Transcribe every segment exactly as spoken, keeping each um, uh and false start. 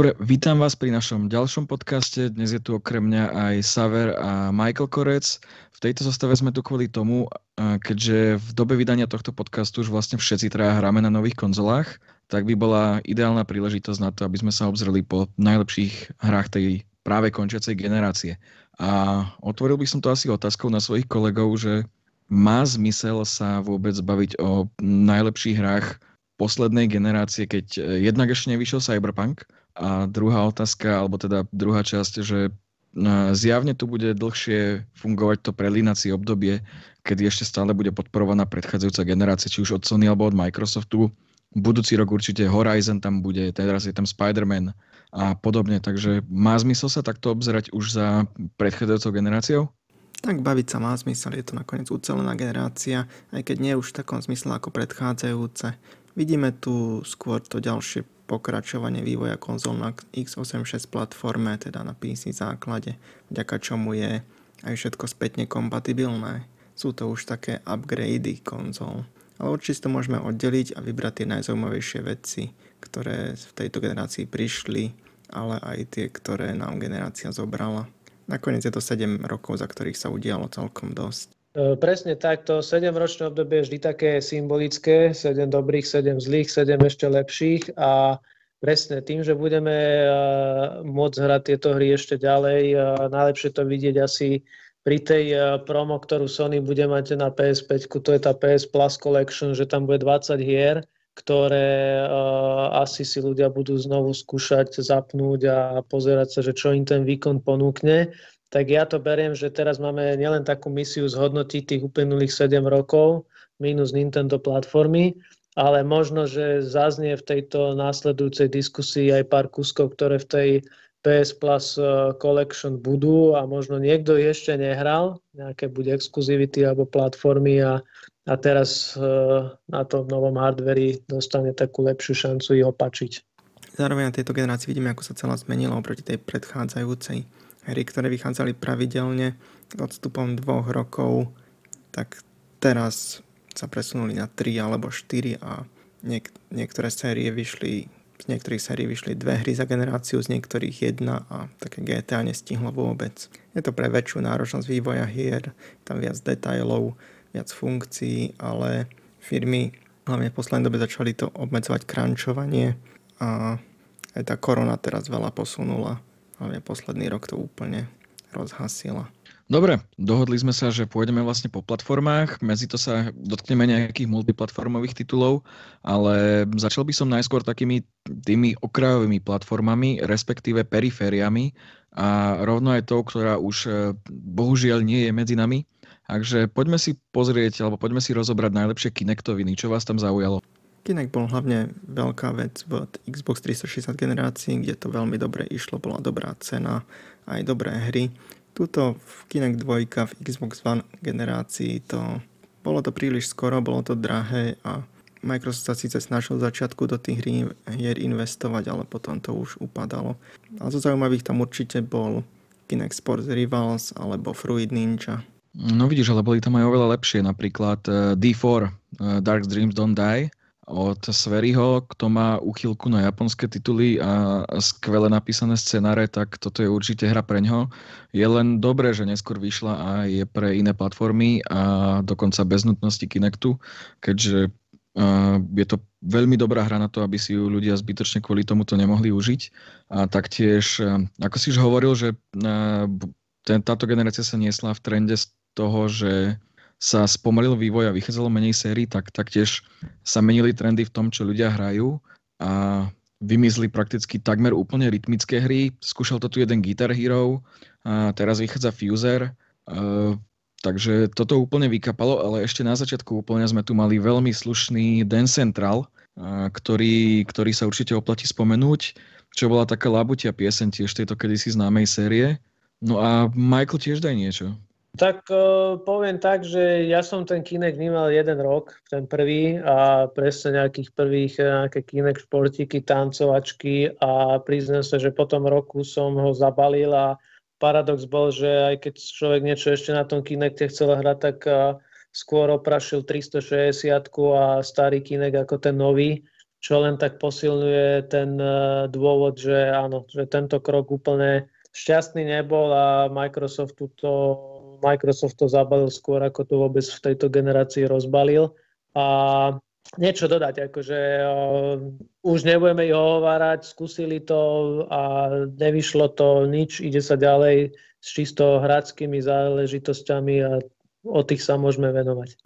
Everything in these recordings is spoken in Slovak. Dobre, vítam vás pri našom ďalšom podcaste. Dnes je tu okrem mňa aj Saver a Michael Korec. V tejto zostave sme tu kvôli tomu, keďže v dobe vydania tohto podcastu už vlastne všetci traja hráme na nových konzolách, tak by bola ideálna príležitosť na to, aby sme sa obzreli po najlepších hrách tej práve končiacej generácie. A otvoril by som to asi otázkou na svojich kolegov, že má zmysel sa vôbec baviť o najlepších hrách poslednej generácie, keď jednak ešte nevyšiel Cyberpunk. A druhá otázka, alebo teda druhá časť, že zjavne tu bude dlhšie fungovať to prelínacie obdobie, kedy ešte stále bude podporovaná predchádzajúca generácia, či už od Sony alebo od Microsoftu. Budúci rok určite Horizon tam bude, teraz je tam Spider-Man a podobne. Takže má zmysel sa takto obzerať už za predchádzajúcou generáciou? Tak baviť sa má zmysel, je to nakoniec ucelená generácia, aj keď nie už v takom zmysle ako predchádzajúce. Vidíme tu skôr to ďalšie pokračovanie vývoja konzol na iks osemdesiatšesť platforme, teda na pé cé základe, vďaka čomu je aj všetko spätne kompatibilné. Sú to už také upgrady konzol. Ale určite môžeme oddeliť a vybrať tie najzaujímavejšie veci, ktoré v tejto generácii prišli, ale aj tie, ktoré nám generácia zobrala. Nakoniec je to sedem rokov, za ktorých sa udialo celkom dosť. Presne tak, to sedemročné obdobie je vždy také symbolické, sedem dobrých, sedem zlých, sedem ešte lepších a presne tým, že budeme môcť hrať tieto hry ešte ďalej, najlepšie to vidieť asi pri tej promo, ktorú Sony bude mať na pé es päť, to je tá pé es Plus Collection, že tam bude dvadsať hier, ktoré asi si ľudia budú znovu skúšať zapnúť a pozerať sa, že čo im ten výkon ponúkne. Tak ja to beriem, že teraz máme nielen takú misiu zhodnotiť tých uplynulých sedem rokov minus Nintendo platformy, ale možno, že zaznie v tejto následujúcej diskusii aj pár kuskov, ktoré v tej pé es Plus Collection budú a možno niekto ešte nehral, nejaké buď exkluzivity alebo platformy a, a teraz na tom novom hardveri dostane takú lepšiu šancu ich opačiť. Zároveň na tejto generácii vidíme, ako sa celá zmenila oproti tej predchádzajúcej. Hry, ktoré vychádzali pravidelne odstupom dvoch rokov, tak teraz sa presunuli na tri alebo štyri a niek- niektoré série vyšli, z niektorých sérií vyšli dve hry za generáciu, z niektorých jedna a také gé té á nestihlo vôbec. Je to pre väčšiu náročnosť vývoja hier, tam viac detailov, viac funkcií, ale firmy hlavne v poslednej dobe začali to obmedzovať crunčovanie a aj tá korona teraz veľa posunula. Ale posledný rok to úplne rozhasila. Dobre, dohodli sme sa, že pôjdeme vlastne po platformách, medzi to sa dotkneme nejakých multiplatformových titulov, ale začal by som najskôr takými tými okrajovými platformami, respektíve perifériami a rovno aj tou, ktorá už bohužiaľ nie je medzi nami. Takže poďme si pozrieť, alebo poďme si rozobrať najlepšie Kinectoviny, čo vás tam zaujalo. Kinect bol hlavne veľká vec v Xbox tristošesťdesiat generácii, kde to veľmi dobre išlo, bola dobrá cena, aj dobré hry. Tuto v Kinect dva v Xbox One generácii to bolo to príliš skoro, bolo to drahé a Microsoft sa síce snažil v začiatku do tých hry, hier investovať, ale potom to už upadalo. A zo zaujímavých tam určite bol Kinect Sports Rivals alebo Fruit Ninja. No vidíš, ale boli tam aj oveľa lepšie, napríklad dé štyri, Dark Dreams Don't Die, od Sveriho, kto má úchylku na japonské tituly a skvele napísané scenáre, tak toto je určite hra preňho. Je len dobré, že neskôr vyšla aj pre iné platformy a dokonca bez nutnosti Kinectu, keďže je to veľmi dobrá hra na to, aby si ju ľudia zbytočne kvôli tomuto nemohli užiť. A taktiež, ako si už hovoril, že táto generácia sa niesla v trende z toho, že sa spomalil vývoj a vychádzalo menej sérií, tak taktiež sa menili trendy v tom, čo ľudia hrajú a vymizli prakticky takmer úplne rytmické hry. Skúšal to tu jeden Guitar Hero a teraz vychádza Fuser. E, takže toto úplne vykapalo, ale ešte na začiatku úplne sme tu mali veľmi slušný Dance Central, a, ktorý, ktorý sa určite oplatí spomenúť, čo bola taká labutia pieseň tiež tejto kedysi známej série. No a Michael, tiež daj niečo. Tak poviem tak, že ja som ten Kinect vnímal jeden rok, ten prvý a presne nejakých prvých nejaké Kinect športíky, tancovačky a priznám sa, že po tom roku som ho zabalil a paradox bol, že aj keď človek niečo ešte na tom Kinecte chcel hrať, tak skôr oprašil tristošesťdesiatku a starý Kinect ako ten nový čo len tak posilňuje ten dôvod, že áno, že tento krok úplne šťastný nebol a Microsoft to, Microsoft to zabalil skôr, ako to vôbec v tejto generácii rozbalil. A niečo dodať, akože uh, už nebudeme ich ohovárať, skúsili to a nevyšlo to nič, ide sa ďalej s čisto hráčskými záležitosťami a o tých sa môžeme venovať.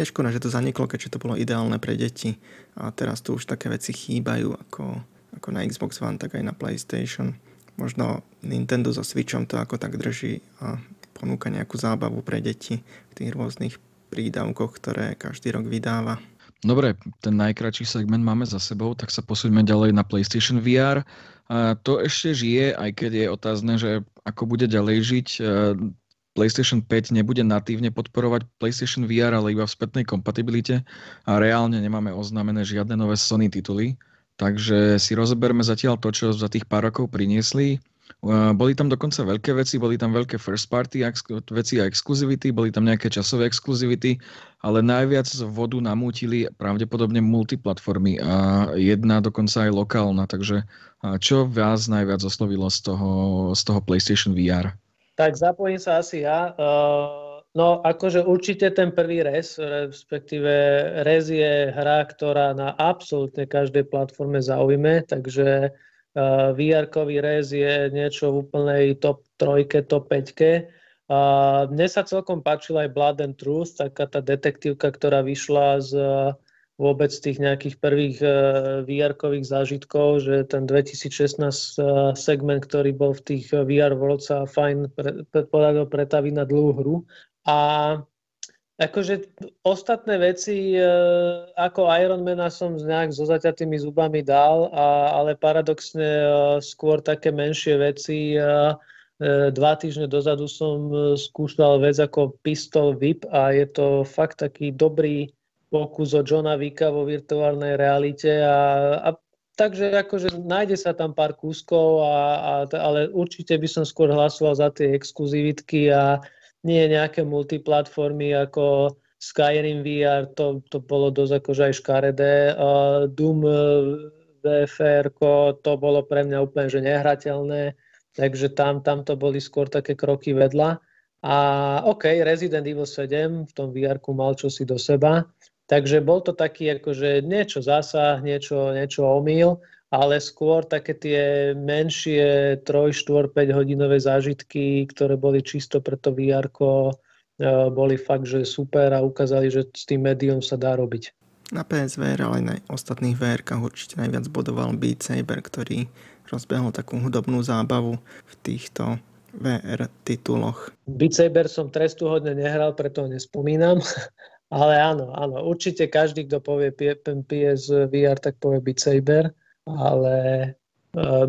Je škoda, že to zaniklo, keďže to bolo ideálne pre deti a teraz tu už také veci chýbajú ako, ako na Xbox One, tak aj na PlayStation. Možno Nintendo so Switchom to ako tak drží a ponúka nejakú zábavu pre deti v tých rôznych prídavkoch, ktoré každý rok vydáva. Dobre, ten najkračší segment máme za sebou, tak sa posúďme ďalej na PlayStation vé er. A to ešte žije, aj keď je otázne, že ako bude ďalej žiť. PlayStation päť nebude natívne podporovať PlayStation vé er, ale iba v spätnej kompatibilite a reálne nemáme oznámené žiadne nové Sony tituly. Takže si rozoberme zatiaľ to, čo za tých pár rokov priniesli. Boli tam dokonca veľké veci, boli tam veľké first party veci a exkluzivity, boli tam nejaké časové exkluzivity, ale najviac vodu namútili pravdepodobne multiplatformy a jedna dokonca aj lokálna. Takže čo vás najviac oslovilo z toho, z toho PlayStation vé er? Tak zapojím sa asi ja. No akože určite ten prvý res, respektíve res je hra, ktorá na absolútne každej platforme zaujme, takže vé erkový res je niečo v úplnej top trojke, top päťke. Mne sa celkom páčila aj Blood and Truth, taká tá detektívka, ktorá vyšla z vôbec tých nejakých prvých vé erkových zážitkov, že ten dvetisícšestnásť segment, ktorý bol v tých vé er World, sa fajn predpokladal pretaviť na dlhú hru. A akože ostatné veci ako Iron Mana som nejak so zaťatými zubami dal, a, ale paradoxne skôr také menšie veci. Dva týždne dozadu som skúšal vec ako Pistol Whip a je to fakt taký dobrý pokus od Johna Wicka vo virtuálnej realite a, a takže akože nájde sa tam pár kúskov, a, a, ale určite by som skôr hlasoval za tie exkluzivitky a nie nejaké multiplatformy ako Skyrim vé er, to, to bolo dosť akože aj škaredé. Uh, Doom vé ef er, to bolo pre mňa úplne že nehrateľné, takže tam, tam to boli skôr také kroky vedľa. A OK, Resident Evil sedem v tom vé erku mal čosi do seba. Takže bol to taký akože niečo zásah, niečo, niečo omyl, ale skôr také tie menšie tri, štyri, päť hodinové zážitky, ktoré boli čisto pre to vé erko, boli fakt, že super a ukázali, že s tým médium sa dá robiť. Na pé es vé er, ale aj na ostatných vé erkách určite najviac bodoval Beat Saber, ktorý rozbehol takú hudobnú zábavu v týchto vé er tituloch. Beat Saber som trestuhodne nehral, preto nespomínam. Ale áno, áno, určite každý, kto povie pé es vé er, tak povie Beat Saber, ale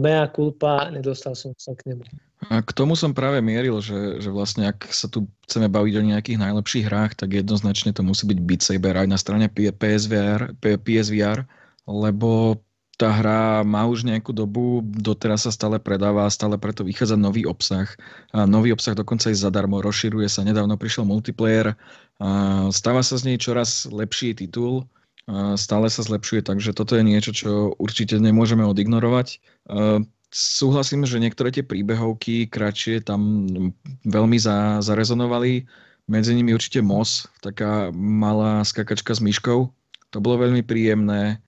mea culpa, nedostal som sa k nemu. A k tomu som práve mieril, že, že vlastne ak sa tu chceme baviť o nejakých najlepších hrách, tak jednoznačne to musí byť Beat Saber aj na strane pé es vé er, pé es vé er, lebo tá hra má už nejakú dobu, doteraz sa stále predáva, stále preto vychádza nový obsah. A nový obsah dokonca aj zadarmo, rozširuje sa, nedávno prišiel multiplayer, a stáva sa z nej čoraz lepší titul, a stále sa zlepšuje, takže toto je niečo, čo určite nemôžeme odignorovať. A súhlasím, že niektoré tie príbehovky kratšie tam veľmi za, zarezonovali, medzi nimi určite Moss, taká malá skakačka s myškou, to bolo veľmi príjemné.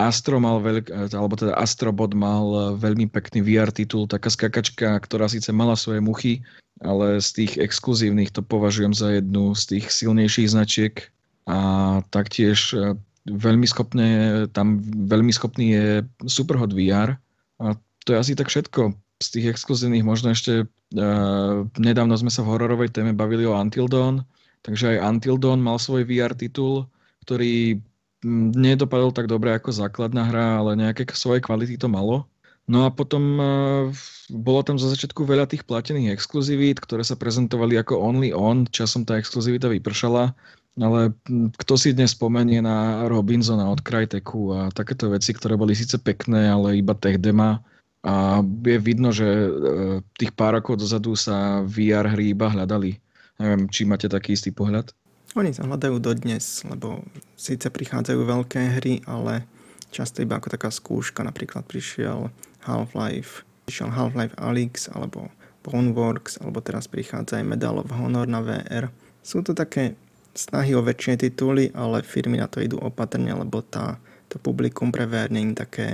Astro mal veľk, alebo teda Astrobot mal veľmi pekný vé er titul, taká skakačka, ktorá síce mala svoje muchy, ale z tých exkluzívnych to považujem za jednu z tých silnejších značiek a taktiež veľmi schopné, tam veľmi schopný je Superhot vé er a to je asi tak všetko z tých exkluzívnych. Možno ešte uh, nedávno sme sa v hororovej téme bavili o Until Dawn, takže aj Until Dawn mal svoj vé er titul, ktorý nedopadol tak dobre ako základná hra, ale nejaké svoje kvality to malo. No a potom uh, bolo tam za začiatku veľa tých platených exkluzivít, ktoré sa prezentovali ako only on, časom tá exkluzivita vypršala, ale kto si dnes spomenie na Robinsona od Cryteku a takéto veci, ktoré boli síce pekné, ale iba tech dema. A je vidno, že uh, tých pár rokov dozadu sa vé er hry iba hľadali. Neviem, či máte taký istý pohľad? Oni sa hľadajú dodnes, lebo síce prichádzajú veľké hry, ale často iba ako taká skúška. Napríklad prišiel Half-Life, prišiel Half-Life Alyx alebo Boneworks, alebo teraz prichádza aj Medal of Honor na vé er. Sú to také snahy o väčšie tituly, ale firmy na to idú opatrne, lebo tá, to publikum pre vé er nie je také,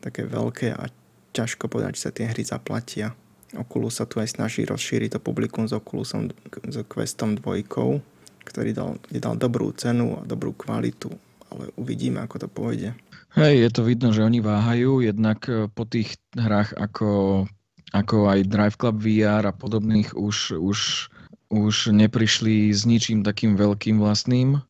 také veľké a ťažko povedať, či sa tie hry zaplatia. Oculus sa tu aj snaží rozšíriť to publikum s Oculusom, s Questom dvojkou, ktorý dal, dal dobrú cenu a dobrú kvalitu, ale uvidíme, ako to pôjde. Hej, je to vidno, že oni váhajú, jednak po tých hrách ako, ako aj Drive Club vé er a podobných už, už, už neprišli s ničím takým veľkým vlastným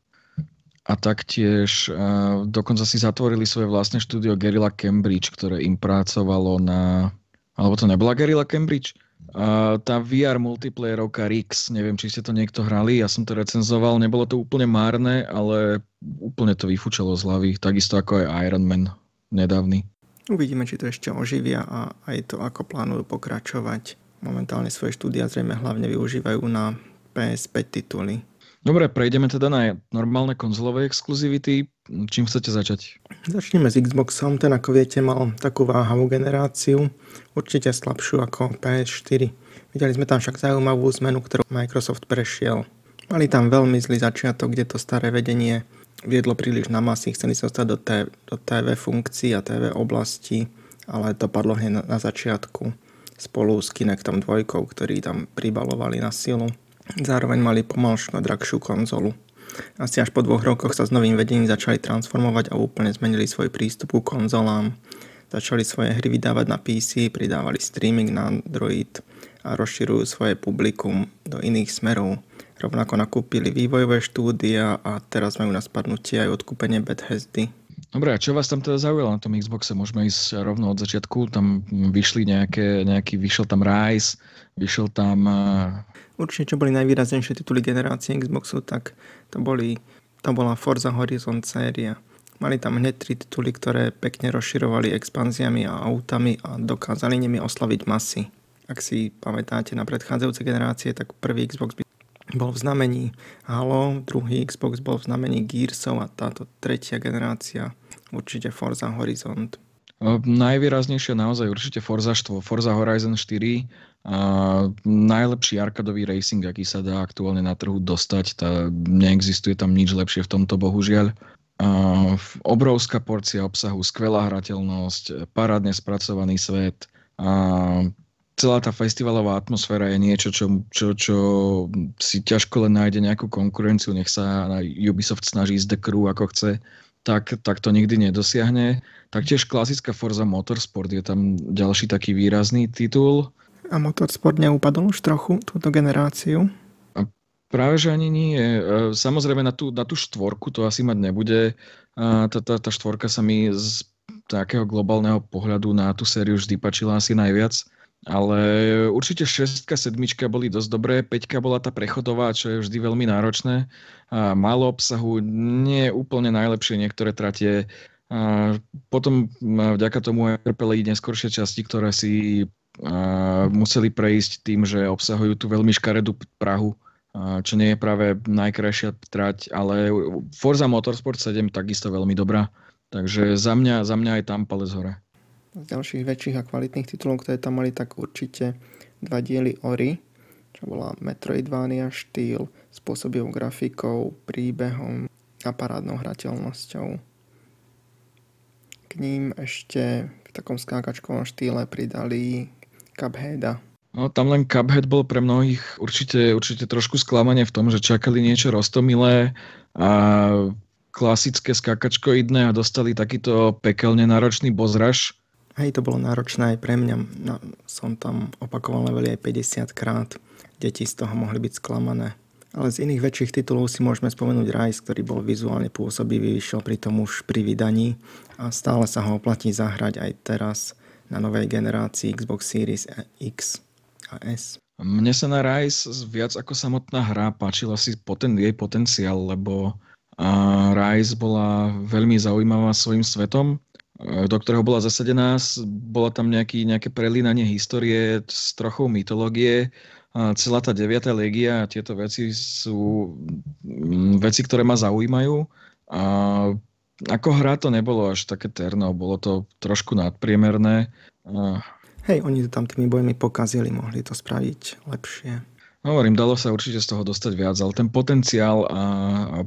a taktiež uh, dokonca si zatvorili svoje vlastné štúdio Guerrilla Cambridge, ktoré im pracovalo na... Alebo to nebola Guerrilla Cambridge? Uh, tá vé er multiplayerovka Rix, neviem, či ste to niekto hrali, ja som to recenzoval, nebolo to úplne márne, ale úplne to vyfúčalo z hlavy, takisto ako aj Iron Man nedávny. Uvidíme, či to ešte oživia a aj to, ako plánujú pokračovať. Momentálne svoje štúdia zrejme hlavne využívajú na pé es päť tituly. Dobre, prejdeme teda na normálne konzolové exkluzivity. Čím chcete začať? Začneme s Xboxom, ten ako viete mal takú váhavú generáciu, určite slabšiu ako pé es štyri. Videli sme tam však zaujímavú zmenu, ktorú Microsoft prešiel. Mali tam veľmi zlý začiatok, kde to staré vedenie viedlo príliš na masy, chceli sa dostať do, té, do té vé funkcií a té vé oblasti, ale to padlo hneď na, na začiatku spolu s Kinectom dva, ktorý tam pribalovali na silu. Zároveň mali pomalšiu a drahšiu konzolu. Asi až po dvoch rokoch sa s novým vedením začali transformovať a úplne zmenili svoj prístup ku konzolám. Začali svoje hry vydávať na pé cé, pridávali streaming na Android a rozširujú svoje publikum do iných smerov. Rovnako nakúpili vývojové štúdia a teraz majú na spadnutie aj odkúpenie Bethesdy. Dobre, a čo vás tam teda zaujalo na tom Xboxe? Môžeme ísť rovno od začiatku, tam vyšli nejaké, nejaký, vyšiel tam Ryse, vyšiel tam... Uh... Určite, čo boli najvýraznejšie tituly generácie Xboxu, tak to boli, to bola Forza Horizon séria. Mali tam hneď tri tituly, ktoré pekne rozširovali expanziami a autami a dokázali nimi oslaviť masy. Ak si pamätáte na predchádzajúce generácie, tak prvý Xbox by bol v znamení Halo, druhý Xbox bol v znamení Gearsov a táto tretia generácia určite Forza Horizon. Najvýraznejšie naozaj určite Forza štyri, Forza Horizon štyri, a najlepší arkadový racing, aký sa dá aktuálne na trhu dostať, tá, neexistuje tam nič lepšie v tomto bohužiaľ. A obrovská porcia obsahu, skvelá hrateľnosť, parádne spracovaný svet a celá tá festivalová atmosféra je niečo, čo, čo, čo si ťažko len nájde nejakú konkurenciu, nech sa Ubisoft snaží ísť The Crew ako chce, tak, tak to nikdy nedosiahne. Taktiež klasická Forza Motorsport je tam ďalší taký výrazný titul. A Motorsport neupadol už trochu túto generáciu? A práve že ani nie. Samozrejme na tú, na tú štvorku to asi mať nebude. Tá, tá, tá štvorka sa mi z takého globálneho pohľadu na tú sériu vždy páčila asi najviac. Ale určite šestka, sedmička boli dosť dobré, peťka bola tá prechodová, čo je vždy veľmi náročné. A málo obsahu, nie je úplne najlepšie niektoré tratie. A potom vďaka tomu aj trpeli neskoršie časti, ktoré si a, museli prejsť tým, že obsahujú tú veľmi škaredú Prahu, a, čo nie je práve najkrajšia trať, ale Forza Motorsport sedem takisto veľmi dobrá. Takže za mňa, za mňa aj tam palec hore. Z ďalších väčších a kvalitných titulov, ktoré tam mali, tak určite dva diely Ori, čo bola Metroidvania štýl, spôsobil grafikou, príbehom a parádnou hrateľnosťou. K ním ešte v takom skákačkovom štýle pridali Cupheada. No, tam len Cuphead bol pre mnohých určite, určite trošku sklamanie v tom, že čakali niečo roztomilé a klasické skákačkoidné a dostali takýto pekelne náročný boss rush. Hej, to bolo náročné aj pre mňa. No, som tam opakoval levely aj päťdesiat krát. Deti z toho mohli byť sklamané. Ale z iných väčších titulov si môžeme spomenúť Ryse, ktorý bol vizuálne pôsobivý, vyšiel pri tom už pri vydaní a stále sa ho oplatí zahrať aj teraz na novej generácii Xbox Series X a S. Mne sa na Ryse viac ako samotná hra páčila si poten, jej potenciál, lebo uh, Ryse bola veľmi zaujímavá svojím svetom, do ktorého bola zasadená, bola tam nejaký, nejaké prelínanie histórie s trochou mytológie. Celá tá deviata legia a tieto veci sú veci, ktoré ma zaujímajú. A ako hra to nebolo až také terno, bolo to trošku nadpriemerné. Hej, oni to tam tými bojmi pokazili, mohli to spraviť lepšie. Hovorím, dalo sa určite z toho dostať viac, ale ten potenciál a, a,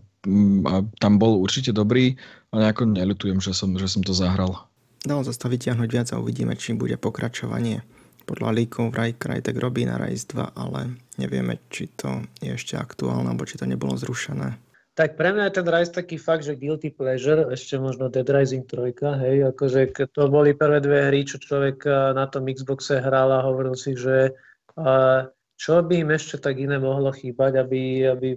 a tam bol určite dobrý a nejako neľutujem, že som, že som to zahral. Dalo sa to vytiahnuť viac a uvidíme, či bude pokračovanie. Podľa líkov vraj Crytek robí na Ryse dva, ale nevieme, či to je ešte aktuálne, alebo či to nebolo zrušené. Tak pre mňa je ten Ryse taký fakt, že guilty pleasure, ešte možno Dead Rising tri, hej, akože to boli prvé dve hry, čo človek na tom Xboxe hral a hovoril si, že čo by im ešte tak iné mohlo chýbať, aby, aby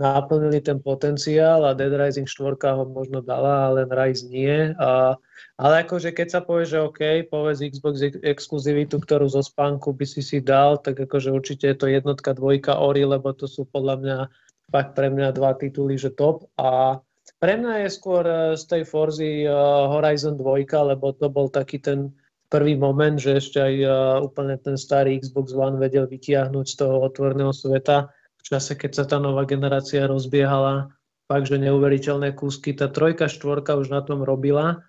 naplnili ten potenciál a Dead Rising štyri ho možno dala, ale Ryse nie. A, ale akože keď sa povie, že OK, povedz Xbox exkluzivitu, ktorú zo spánku by si si dal, tak akože určite je to jednotka, dvojka, Ori, lebo to sú podľa mňa fakt pre mňa dva tituly, že top. A pre mňa je skôr z tej Forzy Horizon dva, lebo to bol taký ten prvý moment, že ešte aj úplne ten starý Xbox One vedel vytiahnuť z toho otvoreného sveta. V čase, keď sa tá nová generácia rozbiehala, fakt, že neuveriteľné kúsky. Tá trojka, štvorka už na tom robila,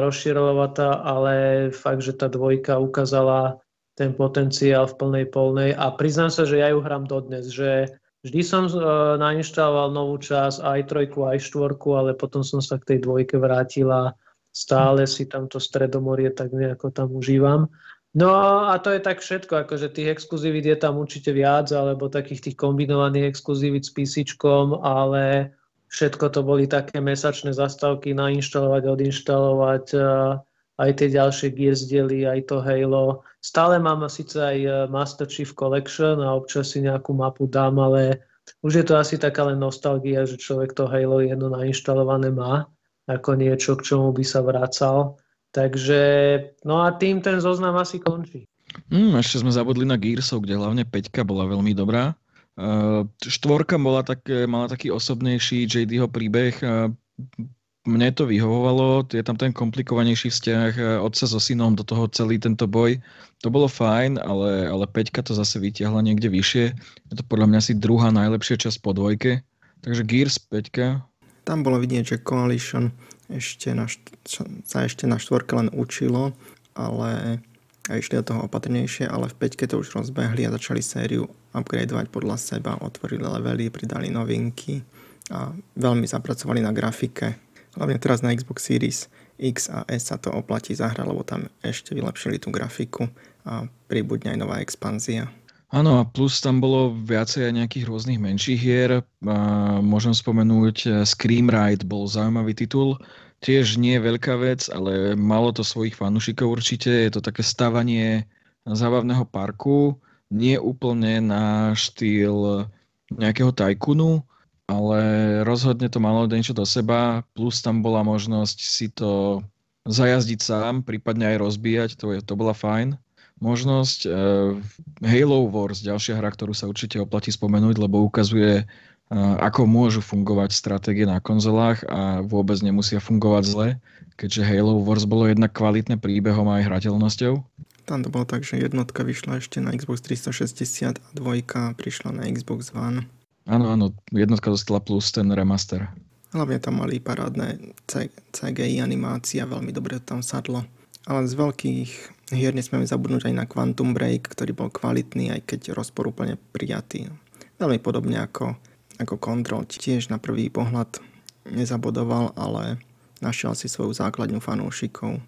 rozširovala tá, ale fakt, že tá dvojka ukázala ten potenciál v plnej polnej. A priznám sa, že ja ju hrám dodnes, že vždy som uh, nainštaloval novú časť, aj trojku, aj štvorku, ale potom som sa k tej dvojke vrátila. Stále si tam to stredomorie tak nejako tam užívam. No a to je tak všetko, akože tých exkluzivít je tam určite viac, alebo takých tých kombinovaných exkluzivít s písičkom, ale všetko to boli také mesačné zastávky, nainštalovať, odinštalovať, uh, aj tie ďalšie Gears diely, aj to Halo. Stále mám síce aj Master Chief Collection a občas si nejakú mapu dám, ale už je to asi taká len nostalgia, že človek to Halo jedno nainštalované má, ako niečo, k čomu by sa vracal. Takže, no a tým ten zoznam asi končí. Mm, ešte sme zabudli na Gearsov, kde hlavne päťka bola veľmi dobrá. Uh, štvorka bola tak, mala taký osobnejší J D's príbeh, uh, mne to vyhovovalo, je tam ten komplikovanejší vzťah otca so synom, do toho celý tento boj. To bolo fajn, ale, ale Peťka to zase vytiahla niekde vyššie. Je to podľa mňa asi druhá najlepšia časť po dvojke. Takže Gears Peťka. Tam bolo vidieť, že Coalition ešte na št- sa ešte na štvorke len učilo, ale a išli do toho opatrnejšie, ale v Peťke to už rozbehli a začali sériu upgradeovať podľa seba, otvorili levely, pridali novinky a veľmi zapracovali na grafike. Hlavne teraz na Xbox Series X a S sa to oplatí zahrať, lebo tam ešte vylepšili tú grafiku a príbudne aj nová expanzia. Áno, a plus tam bolo viacej aj nejakých rôznych menších hier. A môžem spomenúť Scream Ride, bol zaujímavý titul. Tiež nie je veľká vec, ale malo to svojich fanúšikov určite. Je to také stavanie zábavného parku. Nie úplne na štýl nejakého tajkunu, ale rozhodne to malo niečo do seba, plus tam bola možnosť si to zajazdiť sám, prípadne aj rozbíjať, to, je, to bola fajn možnosť. Uh, Halo Wars, ďalšia hra, ktorú sa určite oplatí spomenúť, lebo ukazuje, uh, ako môžu fungovať stratégie na konzolách a vôbec nemusia fungovať zle, keďže Halo Wars bolo jednak kvalitné príbehom aj hrateľnosťou. Tam to bolo tak, že jednotka vyšla ešte na Xbox tristošesťdesiat a dvojka prišla na Xbox One. Áno, áno, jednotka dostala plus ten remaster. Hlavne tam mali parádne C G I animácia, veľmi dobre tam sadlo. Ale z veľkých hier nesmieme zabudnúť aj na Quantum Break, ktorý bol kvalitný, aj keď rozporúplne prijatý. Veľmi podobne ako, ako Control. Tiež na prvý pohľad nezabodoval, ale našiel si svoju základňu fanúšikov.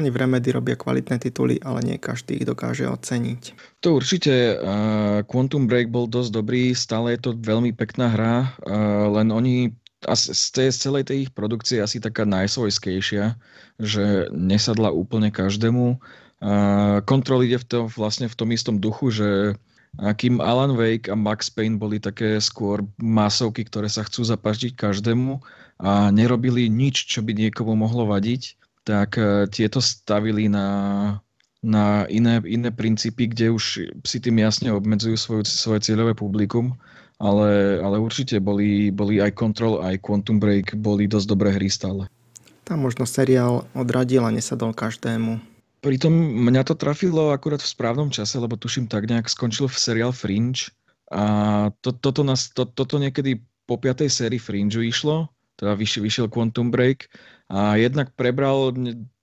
Oni v Remedy robia kvalitné tituly, ale nie každý ich dokáže oceniť. To určite. Uh, Quantum Break bol dosť dobrý, stále je to veľmi pekná hra, uh, len oni z, z celej tej ich produkcie asi taká najsvojskejšia, že nesadla úplne každému. Uh, Control ide v tom, vlastne v tom istom duchu, že kým Alan Wake a Max Payne boli také skôr masovky, ktoré sa chcú zapaždiť každému a nerobili nič, čo by niekomu mohlo vadiť, tak tieto stavili na, na iné, iné princípy, kde už si tým jasne obmedzujú svoju, svoje cieľové publikum, ale, ale určite boli, boli aj Control, aj Quantum Break, boli dosť dobré hry stále. Tam možno seriál odradil a nesadol každému. Pritom mňa to trafilo akurát v správnom čase, lebo tuším tak nejak skončil v seriál Fringe a to, toto, nás, to, toto niekedy po piatej sérii Fringe išlo. teda vyšiel, vyšiel Quantum Break a jednak prebral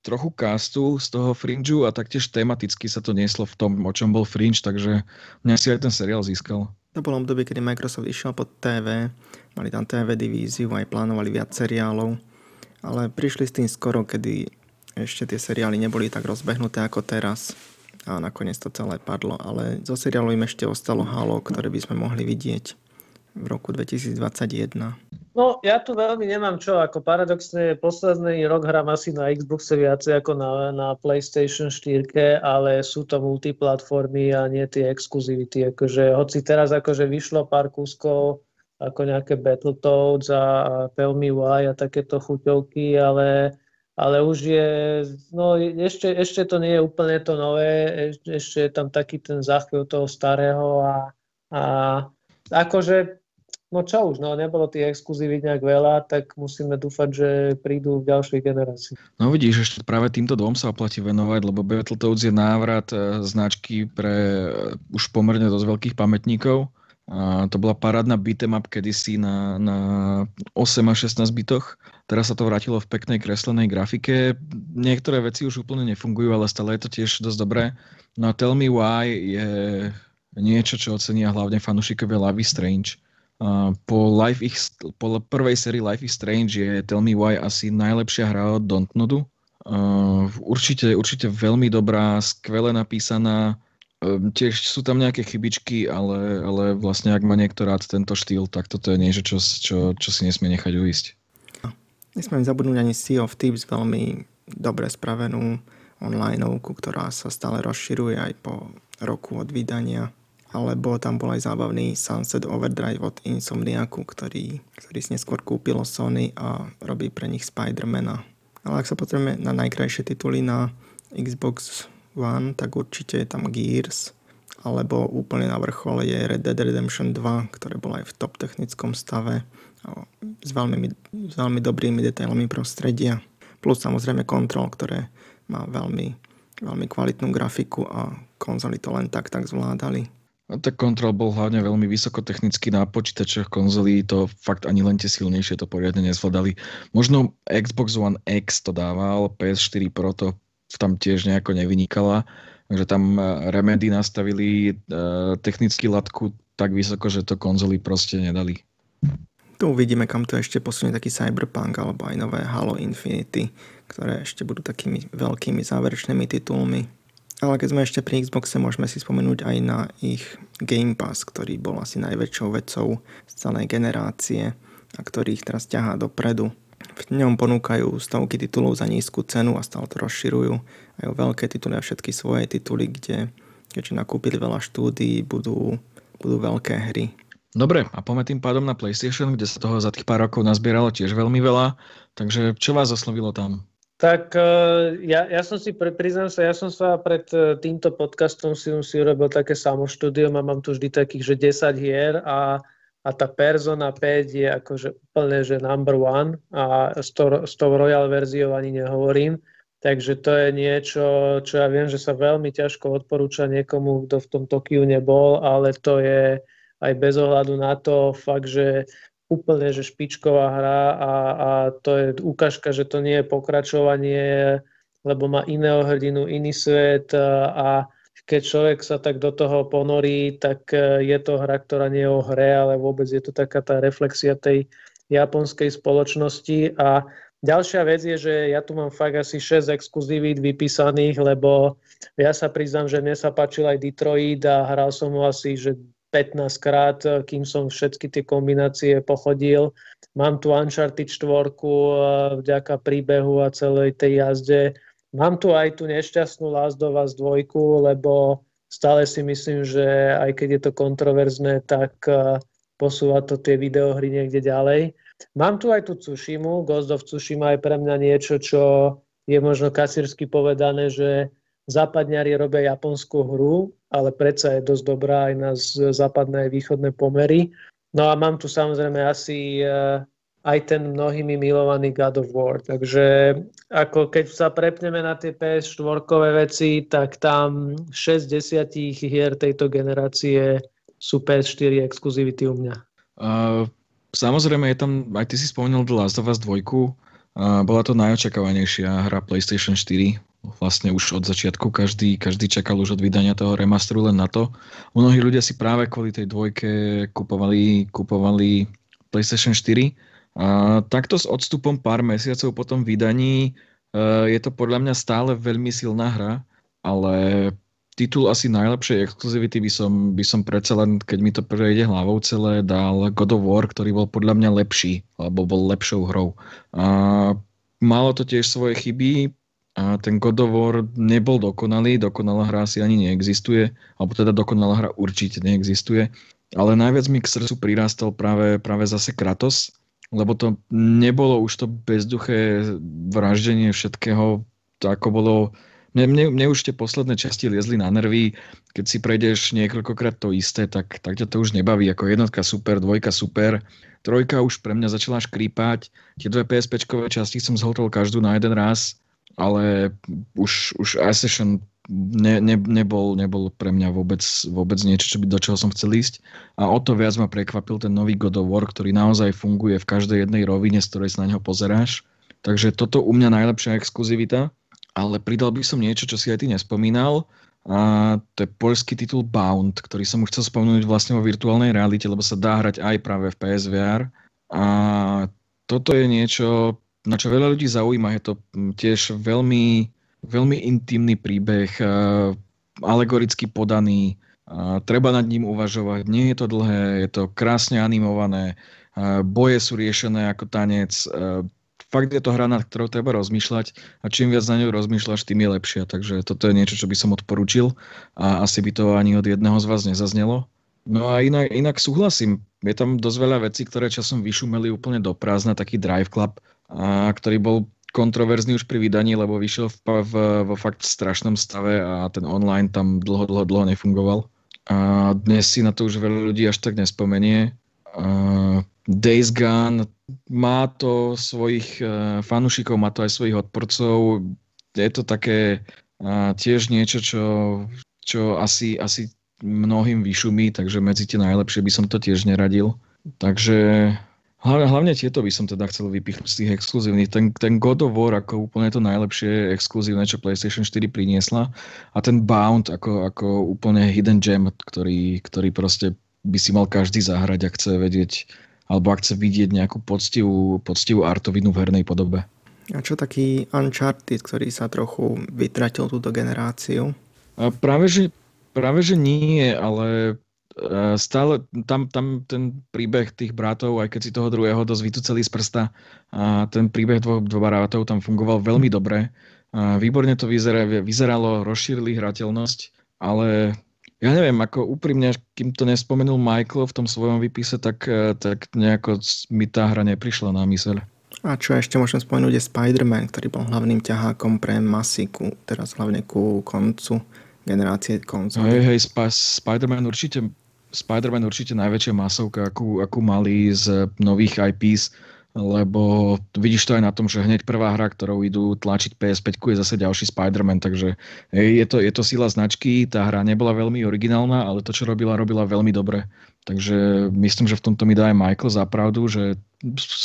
trochu castu z toho Fringeu a taktiež tematicky sa to nieslo v tom, o čom bol Fringe, takže mňa si aj ten seriál získal. To bolo obdobie, kedy Microsoft išiel pod té vé, mali tam té vé divíziu, aj plánovali viac seriálov, ale prišli s tým skoro, kedy ešte tie seriály neboli tak rozbehnuté ako teraz a nakoniec to celé padlo, ale zo seriálu im ešte ostalo Halo, ktoré by sme mohli vidieť v roku dvetisícdvadsaťjeden. No, ja tu veľmi nemám čo, ako paradoxne posledný rok hrám asi na Xboxe viacej ako na, na PlayStation štyri, ale sú to multiplatformy a nie tie exkluzivity, akože hoci teraz akože vyšlo pár kúskov ako nejaké Battletoads a, a Tell me why a takéto chuťovky, ale, ale už je, no ešte, ešte to nie je úplne to nové, ešte, ešte je tam taký ten záchvev toho starého a, a akože, no čo už, no nebolo tých exkluzívy nejak veľa, tak musíme dúfať, že prídu v ďalšej generácii. No vidíš, ešte práve týmto dvom sa oplatí venovať, lebo Battletoads je návrat značky pre už pomerne dosť veľkých pamätníkov. A to bola parádna beat'em up kedysi na, na osem a šestnásť bitoch. Teraz sa to vrátilo v peknej kreslenej grafike. Niektoré veci už úplne nefungujú, ale stále je to tiež dosť dobré. No a Tell me why je niečo, čo ocenia hlavne fanúšikovia Life is Strange. Po, Life is, po prvej sérii Life is Strange je Tell me why asi najlepšia hra od Dontnodu. Určite, určite veľmi dobrá, skvele napísaná. Tiež sú tam nejaké chybičky, ale, ale vlastne ak má niekto rád tento štýl, tak toto je niečo, čo, čo, čo si nesmie nechať uísť. Nesmiem zabudnúť ani Sea of Thieves, veľmi dobre spravenú onlineovku, ktorá sa stále rozširuje aj po roku od vydania. Alebo tam bol aj zábavný Sunset Overdrive od Insomniaku, ktorý, ktorý si neskôr kúpilo Sony a robí pre nich Spider-Mana. Ale ak sa potrebujeme na najkrajšie tituly na Xbox One, tak určite je tam Gears, alebo úplne na vrchole je Red Dead Redemption dva, ktoré bolo aj v top technickom stave s veľmi, s veľmi dobrými detailami prostredia, plus samozrejme Control, ktoré má veľmi, veľmi kvalitnú grafiku a konzoly to len tak tak zvládali. A tak Control bol hlavne veľmi vysokotechnicky na počítačoch, konzolí to fakt ani len tie silnejšie to poriadne nezvládali. Možno Xbox One X to dával, pé es štyri Pro to tam tiež nejako nevynikala, takže tam Remedy nastavili technickú latku tak vysoko, že to konzoli proste nedali. Tu uvidíme, kam to ešte posunie taký Cyberpunk alebo aj nové Halo Infinity, ktoré ešte budú takými veľkými záverečnými titulmi. Ale keď sme ešte pri Xboxe, môžeme si spomenúť aj na ich Game Pass, ktorý bol asi najväčšou vecou z celej generácie a ktorý ich teraz ťahá dopredu. V ňom ponúkajú stovky titulov za nízku cenu a stále to rozširujú aj o veľké tituly a všetky svoje tituly, kde keďže nakúpili veľa štúdií, budú, budú veľké hry. Dobre, a poďme tým pádom na PlayStation, kde sa toho za tých pár rokov nazbieralo tiež veľmi veľa, takže čo vás oslovilo tam? Tak ja, ja som si, priznám sa, ja som sa pred týmto podcastom si, si urobil také samoštúdium a mám tu vždy takých, že desať hier a A tá Persona päť je akože úplne, že number one a s tou, s tou Royal verziou ani nehovorím. Takže to je niečo, čo ja viem, že sa veľmi ťažko odporúča niekomu, kto v tom Tokiu nebol, ale to je aj bez ohľadu na to fakt, že úplne, že špičková hra a, a to je ukážka, že to nie je pokračovanie, lebo má iného hrdinu, iný svet a keď človek sa tak do toho ponorí, tak je to hra, ktorá nie je o hre, ale vôbec je to taká tá reflexia tej japonskej spoločnosti. A ďalšia vec je, že ja tu mám fakt asi šesť exkluzivít vypísaných, lebo ja sa priznám, že mne sa páčil aj Detroit a hral som ho asi že pätnásť krát, kým som všetky tie kombinácie pochodil. Mám tu Uncharted štyri vďaka príbehu a celej tej jazde. Mám tu aj tú nešťastnú Last of Us dva, lebo stále si myslím, že aj keď je to kontroverzné, tak posúva to tie videohry niekde ďalej. Mám tu aj tú Tsushimu. Ghost of Tsushima je pre mňa niečo, čo je možno kasírsky povedané, že západňari robia japonskú hru, ale predsa je dosť dobrá aj na západné a východné pomery. No a mám tu samozrejme asi aj ten mnohými milovaný God of War. Takže ako keď sa prepneme na tie pé es štyri veci, tak tam šesť z desať hier tejto generácie sú pé es štyri exkluzivity u mňa. Uh, Samozrejme, je tam, aj ty si spomenul The Last of Us dva, bola to najočakávanejšia hra PlayStation štyri. Vlastne už od začiatku každý, každý čakal už od vydania toho remasteru len na to. Mnohí ľudia si práve kvôli tej dvojke kupovali, kupovali PlayStation štyri. A takto s odstupom pár mesiacov po tom vydaní je to podľa mňa stále veľmi silná hra, ale titul asi najlepšej exkluzivity by som, by som predsa len, keď mi to prejde hlavou celé, dal God of War, ktorý bol podľa mňa lepší, alebo bol lepšou hrou. A malo to tiež svoje chyby a ten God of War nebol dokonalý, dokonalá hra asi ani neexistuje, alebo teda dokonalá hra určite neexistuje, ale najviac mi k srdcu prirastal práve, práve zase Kratos, lebo to nebolo už to bezduché vraždenie všetkého, to ako bolo. Mne, mne už tie posledné časti liezli na nervy, keď si prejdeš niekoľkokrát to isté, tak, tak ťa to už nebaví, ako jednotka super, dvojka super, trojka už pre mňa začala škrípať, tie dve PSPčkové časti som zhotol každú na jeden raz, ale už, už Ascension ne, ne, nebol, nebol pre mňa vôbec, vôbec niečo, čo by, do čoho som chcel ísť, a o to viac ma prekvapil ten nový God of War, ktorý naozaj funguje v každej jednej rovine, z ktorej sa na neho pozeráš, takže toto u mňa najlepšia exkluzivita. Ale pridal by som niečo, čo si aj ty nespomínal, a to je poľský titul Bound, ktorý som už chcel spomenúť vlastne vo virtuálnej realite, lebo sa dá hrať aj práve v pé es vé er. A toto je niečo, na čo veľa ľudí zaujíma. Je to tiež veľmi, veľmi intimný príbeh, alegoricky podaný, treba nad ním uvažovať, nie je to dlhé, je to krásne animované, boje sú riešené ako tanec. Fakt je to hra, nad ktorou treba rozmýšľať, a čím viac na ňu rozmýšľaš, tým je lepšia. Takže toto je niečo, čo by som odporúčil, a asi by to ani od jedného z vás nezaznelo. No a inak, inak súhlasím. Je tam dosť veľa vecí, ktoré časom vyšumeli úplne do prázdna, taký Drive Club, a ktorý bol kontroverzný už pri vydaní, lebo vyšiel v, v, vo fakt strašnom stave a ten online tam dlho, dlho, dlho nefungoval. A dnes si na to už veľa ľudí až tak nespomenie. Uh, Days Gone má to svojich uh, fanúšikov, má to aj svojich odporcov. Je to také uh, tiež niečo, čo, čo asi, asi mnohým vyšumí, takže medzi tie najlepšie by som to tiež neradil. Takže hlavne, hlavne tieto by som teda chcel vypichnúť z tých exkluzívnych. Ten, ten God of War ako úplne to najlepšie exkluzívne, čo PlayStation štyri priniesla, a ten Bound ako, ako úplne hidden gem, ktorý, ktorý proste by si mal každý zahrať, ak chce vedieť, alebo ak chce vidieť nejakú poctivú, poctivú artovinu v hernej podobe. A čo taký Uncharted, ktorý sa trochu vytratil túto generáciu? A práve, že, práve, že nie, ale stále tam, tam ten príbeh tých bratov, aj keď si toho druhého dosť vytuceli z prsta, a ten príbeh dvoch bratov tam fungoval veľmi dobre. A výborne to vyzeralo, rozšírili hrateľnosť, ale... Ja neviem, ako úprimne, kým to nespomenul Michael v tom svojom výpise, tak, tak nejako mi tá hra neprišla na myseľ. A čo ešte môžem spomenúť je Spider-Man, ktorý bol hlavným ťahákom pre masy, ku, teraz hlavne ku koncu generácie konzol. Hej, hej, spa- Spider-Man určite, Spider-Man určite najväčšia masovka, akú, akú mali z nových í pés, lebo vidíš to aj na tom, že hneď prvá hra, ktorou idú tlačiť pé es päť, je zase ďalší Spider-Man, takže je to, je to sila značky, tá hra nebola veľmi originálna, ale to, čo robila, robila veľmi dobre. Takže myslím, že v tomto mi dá aj Michael za pravdu, že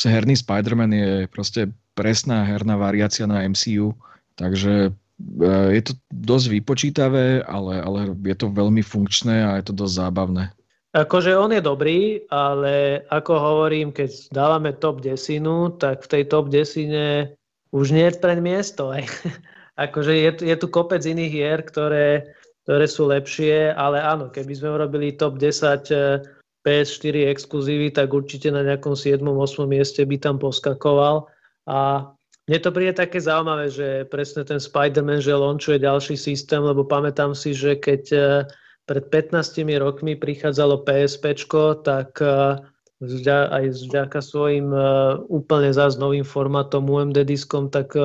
herný Spider-Man je proste presná herná variácia na em cé ú, takže je to dosť vypočítavé, ale, ale je to veľmi funkčné a je to dosť zábavné. Akože on je dobrý, ale ako hovorím, keď dávame top desinu, tak v tej top desine už nie je pre miesto. Aj. Akože je, je tu kopec iných hier, ktoré, ktoré sú lepšie, ale áno, keby sme urobili top desať pé es štyri exkluzívy, tak určite na nejakom siedmom ôsmom mieste by tam poskakoval. A mne to príde také zaujímavé, že presne ten Spider-Man, že launchuje ďalší systém, lebo pamätám si, že keď... Pred pätnástimi rokmi prichádzalo PSPčko, tak aj vďaka svojim úplne zás novým formátom U M D diskom, tak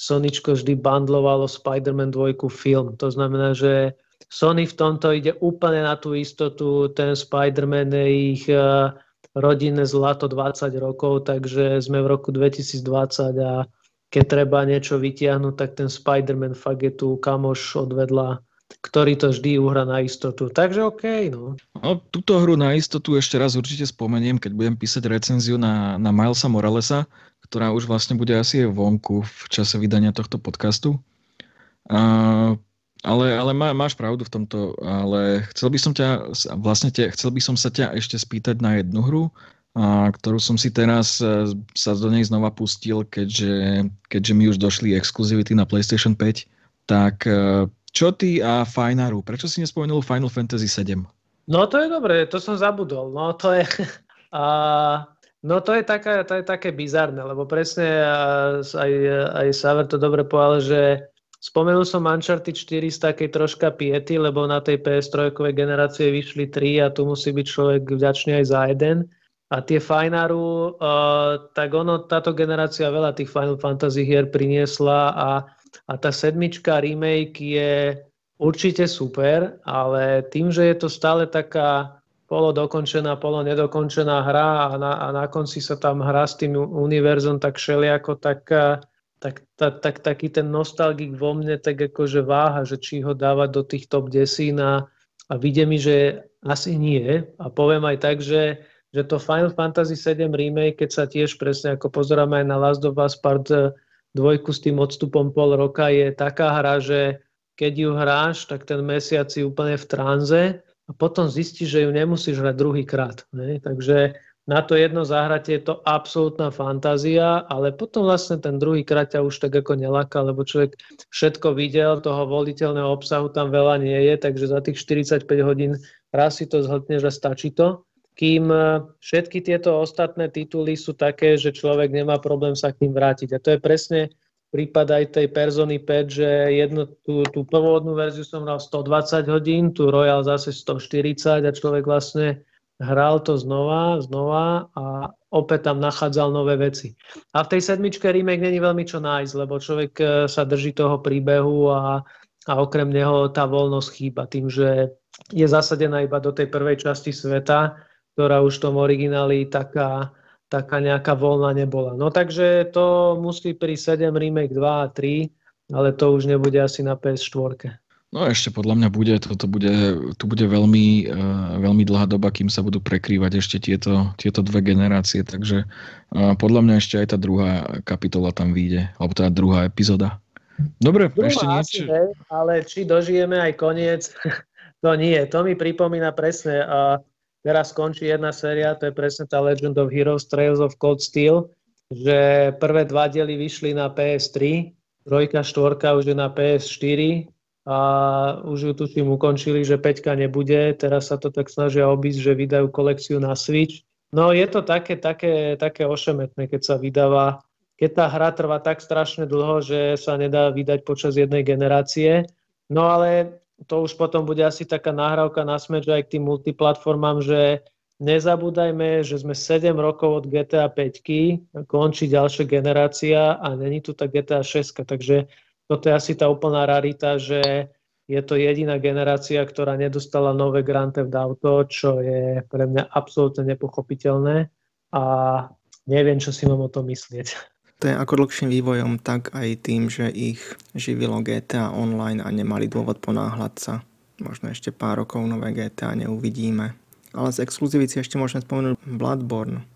Sonyčko vždy bandlovalo Spider-Man dva film. To znamená, že Sony v tomto ide úplne na tú istotu, ten Spider-Man je ich rodinné zlato dvadsať rokov, takže sme v roku dvetisícdvadsať a keď treba niečo vytiahnuť, tak ten Spider-Man fakt je tu kamoš odvedla ktorý to vždy uhra na istotu. Takže okej, okay, no. No, túto hru na istotu ešte raz určite spomeniem, keď budem písať recenziu na, na Milesa Moralesa, ktorá už vlastne bude asi vonku v čase vydania tohto podcastu. Uh, ale ale má, máš pravdu v tomto, ale chcel by som ťa, vlastne te, chcel by som sa ťa ešte spýtať na jednu hru, uh, ktorú som si teraz uh, sa do nej znova pustil, keďže, keďže mi už došli exkluzivity na PlayStation päť, tak... Uh, Čo ty a Finaru? Prečo si nespomenul Final Fantasy sedem? No to je dobré, to som zabudol. No to je, uh, no, to je, taká, to je také bizarné, lebo presne uh, aj, aj Saver to dobre povedal, že spomenul som Uncharted štyri z takej troška piety, lebo na tej pé es tri generácie vyšli tri a tu musí byť človek vďačný aj za jeden. A tie Finaru, uh, tak ono, táto generácia veľa tých Final Fantasy hier priniesla a A tá sedmička remake je určite super, ale tým, že je to stále taká polodokončená, polonedokončená hra a na, a na konci sa tam hrá s tým univerzom tak všelijako, tak, tak, tak, tak, taký ten nostalgik vo mne tak akože váha, že či ho dávať do tých top desať a, a vidie mi, že asi nie. A poviem aj tak, že, že to Final Fantasy sedem remake, keď sa tiež presne ako pozeráme aj na Last of Us Part dvojku s tým odstupom pol roka, je taká hra, že keď ju hráš, tak ten mesiac si úplne v tranze a potom zistíš, že ju nemusíš hrať druhýkrát. Takže na to jedno zahratie je to absolútna fantázia, ale potom vlastne ten druhýkrát ťa už tak ako neláka, lebo človek všetko videl, toho voliteľného obsahu tam veľa nie je, takže za tých štyridsaťpäť hodín raz si to zhltneš a stačí to. Kým všetky tieto ostatné tituly sú také, že človek nemá problém sa k ním vrátiť. A to je presne prípad aj tej Persony päť, že jedno, tú, tú pôvodnú verziu som hral stodvadsať hodín, tú Royal zase stoštyridsať a človek vlastne hral to znova, znova a opäť tam nachádzal nové veci. A v tej sedmičke remake není veľmi čo nájsť, lebo človek sa drží toho príbehu a, a okrem neho tá voľnosť chýba tým, že je zasadená iba do tej prvej časti sveta, ktorá už v tom origináli taká, taká nejaká voľna nebola. No takže to musí pri sedem remake dva a tri, ale to už nebude asi na pé es štyri. No ešte podľa mňa bude, toto bude, tu bude veľmi, uh, veľmi dlhá doba, kým sa budú prekrývať ešte tieto, tieto dve generácie, takže uh, podľa mňa ešte aj tá druhá kapitola tam vyjde, alebo tá druhá epizóda. Dobre, druhá ešte niečo. Ne, ale či dožijeme aj koniec, to nie, to mi pripomína presne... Uh, Teraz skončí jedna séria, to je presne tá Legend of Heroes Trails of Cold Steel, že prvé dva diely vyšli na pé es tri, trojka, štvorka už je na pé es štyri a už ju tuším ukončili, že peťka nebude, teraz sa to tak snažia obísť, že vydajú kolekciu na Switch. No je to také, také, také ošemetné, keď sa vydáva, keď tá hra trvá tak strašne dlho, že sa nedá vydať počas jednej generácie, no ale... To už potom bude asi taká nahrávka na smeč aj k tým multiplatformám, že nezabúdajme, že sme sedem rokov od gé té á päť, končí ďalšia generácia a není tu tá gé té á šesť. Takže toto je asi tá úplná rarita, že je to jediná generácia, ktorá nedostala nové Grand Theft Auto, čo je pre mňa absolútne nepochopiteľné a neviem, čo si mám o tom myslieť. To je ako dlhším vývojom, tak aj tým, že ich živilo gé té á Online a nemali dôvod ponáhľať sa. Možno ešte pár rokov nové gé té á neuvidíme. Ale z exkluzivície ešte môžeme spomenúť Bloodborne,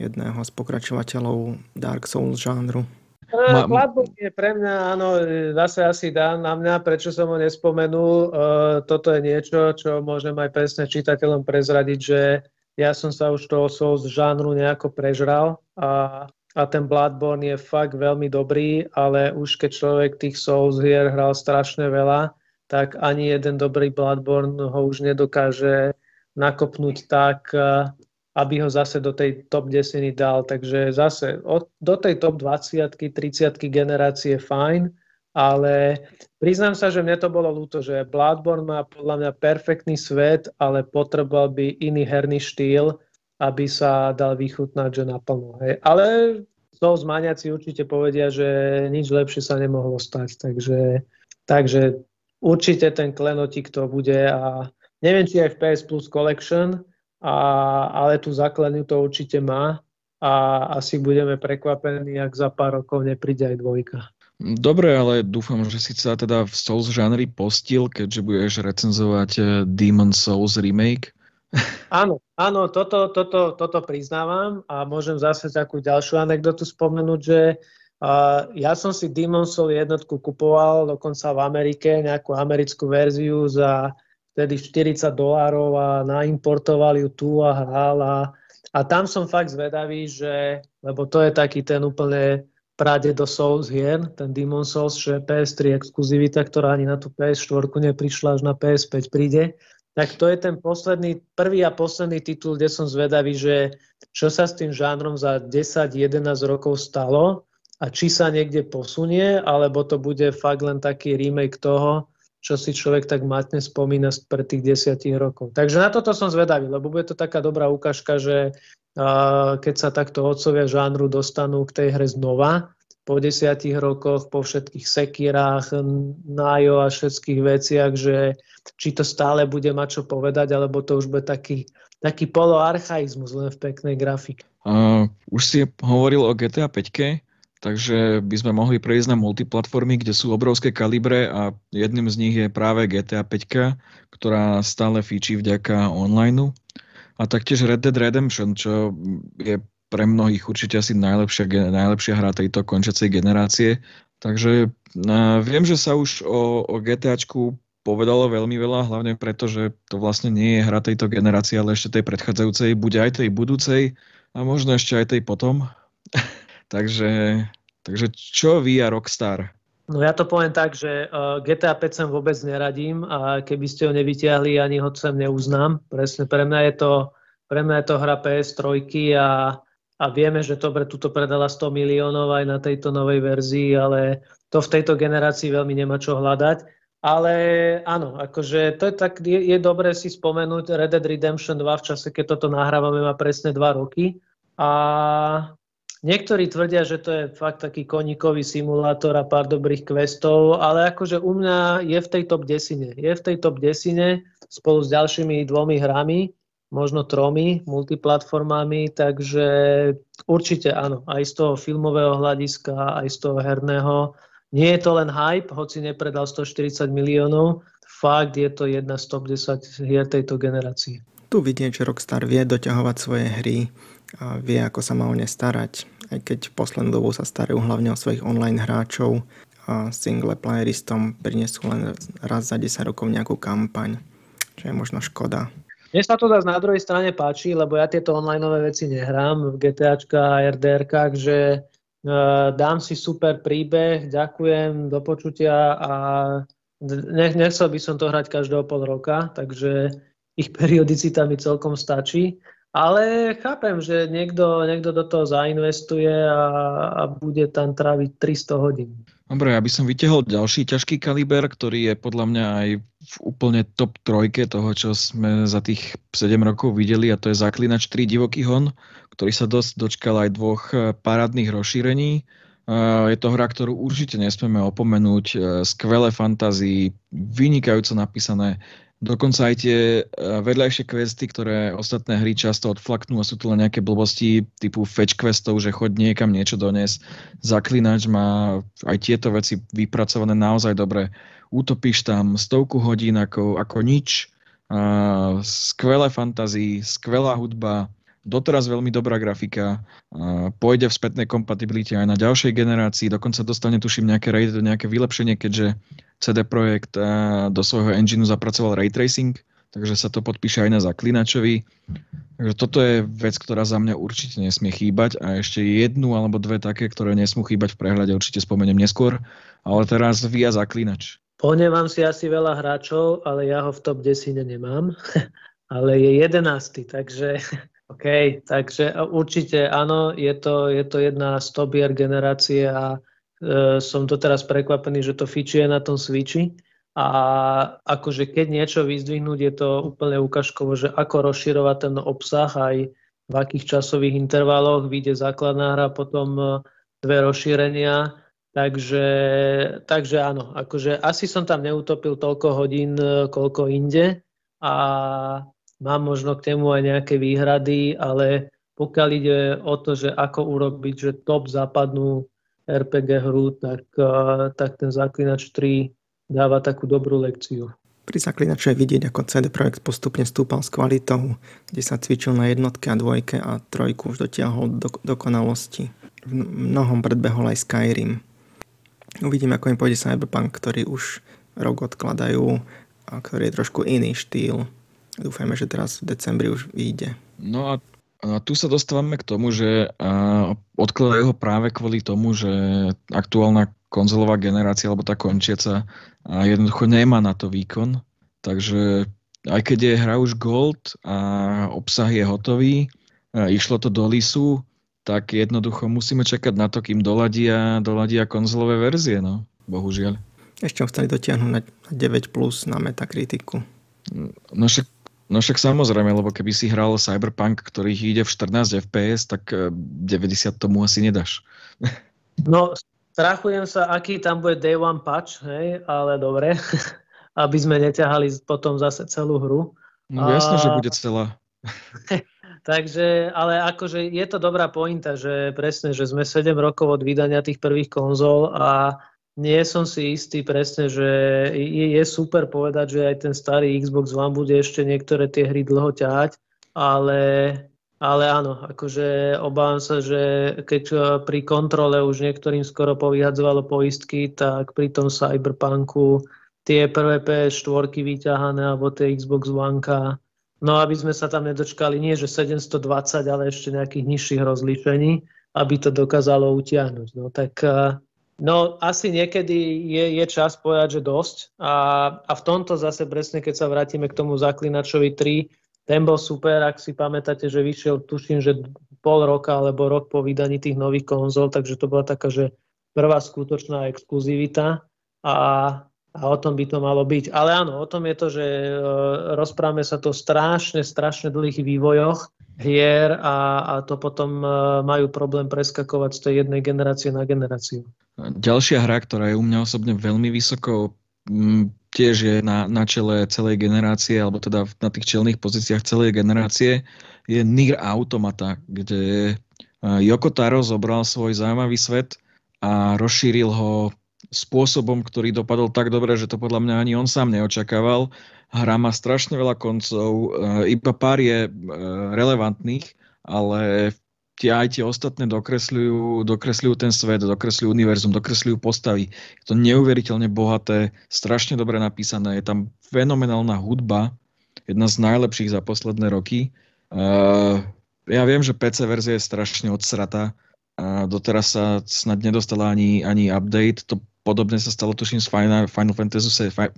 jedného z pokračovateľov Dark Souls žánru. Uh, Bloodborne je pre mňa, áno, zase asi dá na mňa, prečo som ho nespomenul. Uh, toto je niečo, čo môžem aj presne čitateľom prezradiť, že ja som sa už toho Souls žánru nejako prežral a A ten Bloodborne je fakt veľmi dobrý, ale už keď človek tých Souls hier hral strašne veľa, tak ani jeden dobrý Bloodborne ho už nedokáže nakopnúť tak, aby ho zase do tej top desať dal. Takže zase od, do tej top dvadsiatky, tridsiatky generácie fajn, ale priznám sa, že mne to bolo ľúto, že Bloodborne má podľa mňa perfektný svet, ale potreboval by iný herný štýl, aby sa dal vychutnať, že naplno. Hej. Ale Souls maniaci určite povedia, že nič lepšie sa nemohlo stať. Takže, takže určite ten klenotík to bude. A neviem, či aj v pé es Plus Collection, a, ale tú základňu to určite má. A asi budeme prekvapení, ak za pár rokov nepríde aj dvojka. Dobre, ale dúfam, že si sa teda v Souls žánri postil, keďže budeš recenzovať Demon Souls remake. Áno, áno, toto, toto, toto priznávam a môžem zase takú ďalšiu anekdotu spomenúť, že uh, ja som si Demon Souls jednotku kupoval dokonca v Amerike, nejakú americkú verziu za vtedy štyridsať dolárov a naimportovali ju tu a hrála. A tam som fakt zvedavý, že, lebo to je taký ten úplne práde do Souls hier, ten Demon Souls, že pé es tri exkluzivita, ktorá ani na tú pé es štyri neprišla, až na pé es päť príde, tak to je ten posledný, prvý a posledný titul, kde som zvedavý, že čo sa s tým žánrom za desať jedenásť rokov stalo a či sa niekde posunie, alebo to bude fakt len taký remake toho, čo si človek tak matne spomína pred tých desiatich rokov. Takže na toto som zvedavý, lebo bude to taká dobrá ukážka, že keď sa takto otcovia žánru dostanú k tej hre znova, po desiatich rokoch, po všetkých sekirách, nájo a všetkých veciach, že či to stále bude mať čo povedať, alebo to už bude taký, taký poloarchaizmus len v peknej grafike. Uh, už si hovoril o gé té á päťke, takže by sme mohli prejsť na multiplatformy, kde sú obrovské kalibre a jedným z nich je práve gé té á päťka, ktorá stále fíči vďaka online. A taktiež Red Dead Redemption, čo je pre mnohých určite asi najlepšia, najlepšia hra tejto končiacej generácie. Takže na, viem, že sa už o, o GTAčku povedalo veľmi veľa, hlavne preto, že to vlastne nie je hra tejto generácie, ale ešte tej predchádzajúcej, bude aj tej budúcej a možno ešte aj tej potom. takže, takže čo ví a Rockstar? No ja to poviem tak, že gé té á päť sem vôbec neradím a keby ste ho nevyťahli, ani ho sem neuznám. Presne, pre mňa je to, pre mňa je to hra pé es tri a, a vieme, že dobre, tuto predala sto miliónov aj na tejto novej verzii, ale to v tejto generácii veľmi nemá čo hľadať. Ale áno, akože to je tak, je, je dobre si spomenúť, Red Dead Redemption dva v čase, keď toto nahrávame, má presne dva roky a... Niektorí tvrdia, že to je fakt taký koníkový simulátor a pár dobrých questov, ale akože u mňa je v tej top desine. Je v tej top desine spolu s ďalšími dvomi hrami, možno tromi multiplatformami, takže určite áno, aj z toho filmového hľadiska, aj z toho herného. Nie je to len hype, hoci nepredal stoštyridsať miliónov, fakt je to jedna z top desať hier tejto generácie. Tu vidieť, že Rockstar vie doťahovať svoje hry a vie, ako sa má o ne starať. Aj keď poslednú dobu sa starajú hlavne o svojich online hráčov a single playeristom prinesú len raz za desať rokov nejakú kampaň, čo je možno škoda. Mne sa to dá na druhej strane páči, lebo ja tieto onlineové veci nehrám v GTAčka a RDRkách, že dám si super príbeh, ďakujem, do počutia a nechcel by som to hrať každého pol roka, takže ich periodicita mi celkom stačí, ale chápem, že niekto, niekto do toho zainvestuje a, a bude tam tráviť tristo hodín. Dobre, ja by som vytiahol ďalší ťažký kaliber, ktorý je podľa mňa aj v úplne top trojke toho, čo sme za tých sedem rokov videli, a to je Zaklinač tri divoký hon, ktorý sa dosť dočkal aj dvoch parádnych rozšírení. Je to hra, ktorú určite nesmieme opomenúť, skvelé fantazii, vynikajúco napísané. Dokonca aj tie vedľajšie questy, ktoré ostatné hry často odflaknú a sú tu len nejaké blbosti typu fetch questov, že choď niekam niečo doniesť. Zaklinač má aj tieto veci vypracované naozaj dobre. Utopíš tam stovku hodín ako, ako nič. A skvelé fantazii, skvelá hudba, doteraz veľmi dobrá grafika. A pôjde v spätnej kompatibilite aj na ďalšej generácii. Dokonca dostane, tuším, nejaké, nejaké vylepšenie, keďže cé dé Projekt do svojho engineu zapracoval ray tracing, takže sa to podpíše aj na Zaklinačovi. Takže toto je vec, ktorá za mňa určite nesmie chýbať a ešte jednu alebo dve také, ktoré nesmú chýbať v prehľade, určite spomeniem neskôr, ale teraz via Zaklinač. Pohnevám si asi veľa hráčov, ale ja ho v top desine nemám, ale je jedenásty, takže OK, takže určite áno, je to, je to jedna z top hier generácie a som doteraz prekvapený, že to fičuje na tom Switchi a akože keď niečo vyzdvihnúť, je to úplne ukážkovo, že ako rozširovať ten obsah, aj v akých časových intervaloch vyjde základná hra, potom dve rozšírenia, takže, takže áno, akože asi som tam neutopil toľko hodín, koľko inde a mám možno k tomu aj nejaké výhrady, ale pokiaľ ide o to, že ako urobiť, že top zapadnú er pé gé hru, tak, tak ten Zaklinač tri dáva takú dobrú lekciu. Pri Zaklinače vidieť, ako cé dé Projekt postupne stúpal s kvalitou, kde sa cvičil na jednotke a dvojke a trojku už dotiahol do dokonalosti. V mnohom predbehol aj Skyrim. Uvidíme, ako im pôjde Cyberpunk, ktorý už rok odkladajú a ktorý je trošku iný štýl. Dúfajme, že teraz v decembri už vyjde. No a, a tu sa dostávame k tomu, že a, odkladajú ho práve kvôli tomu, že aktuálna konzolová generácia, alebo tá končiaca, a jednoducho nemá na to výkon. Takže aj keď je hra už gold a obsah je hotový, a išlo to do lisu, tak jednoducho musíme čakať na to, kým doladia, doladia konzolové verzie, no. Bohužiaľ. Ešte ho chceli dotiahnuť na deväť plus, na Metakritiku. No však, no však samozrejme, lebo keby si hral Cyberpunk, ktorý ide v štrnásť ef pé es, tak deväťdesiat tomu asi nedáš. No, strachujem sa, aký tam bude day one patch, hej, ale dobre, aby sme neťahali potom zase celú hru. No jasné, a... že bude celá. Takže, ale akože je to dobrá pointa, že presne, že sme sedem rokov od vydania tých prvých konzol a nie som si istý presne, že je, je super povedať, že aj ten starý Xbox One bude ešte niektoré tie hry dlho ťahať, ale... Ale áno, akože obávam sa, že keď pri kontrole už niektorým skoro povyhadzovalo poistky, tak pri tom Cyberpunku tie prvé pé es štyri vyťahané alebo tie Xbox One-ka, no aby sme sa tam nedočkali, nie že sedemstodvadsať, ale ešte nejakých nižších rozlíšení, aby to dokázalo utiahnuť. No tak no, asi niekedy je, je čas povedať, že dosť a, a v tomto zase presne, keď sa vrátime k tomu Zaklinačovi tri, ten bol super, ak si pamätáte, že vyšiel, tuším, že pol roka alebo rok po vydaní tých nových konzol, takže to bola taká, že prvá skutočná exkluzivita a, a o tom by to malo byť. Ale áno, o tom je to, že e, rozprávame sa to strašne, strašne dlhých vývojoch hier a, a to potom e, majú problém preskakovať z tej jednej generácie na generáciu. Ďalšia hra, ktorá je u mňa osobne veľmi vysoko m- tiež je na, na čele celej generácie, alebo teda na tých čelných pozíciách celej generácie, je Nier Automata, kde Yoko Taro zobral svoj zaujímavý svet a rozšíril ho spôsobom, ktorý dopadol tak dobre, že to podľa mňa ani on sám neočakával. Hra má strašne veľa koncov, iba pár je relevantných, ale tie aj tie ostatné dokresľujú, dokresľujú ten svet, dokresľujú univerzum, dokresľujú postavy. Je to neuveriteľne bohaté, strašne dobre napísané, je tam fenomenálna hudba, jedna z najlepších za posledné roky. Uh, ja viem, že pé cé verzia je strašne odsrata a doteraz sa snad nedostala ani, ani update. To podobne sa stalo tuším s Final, Final Fantasy sedem.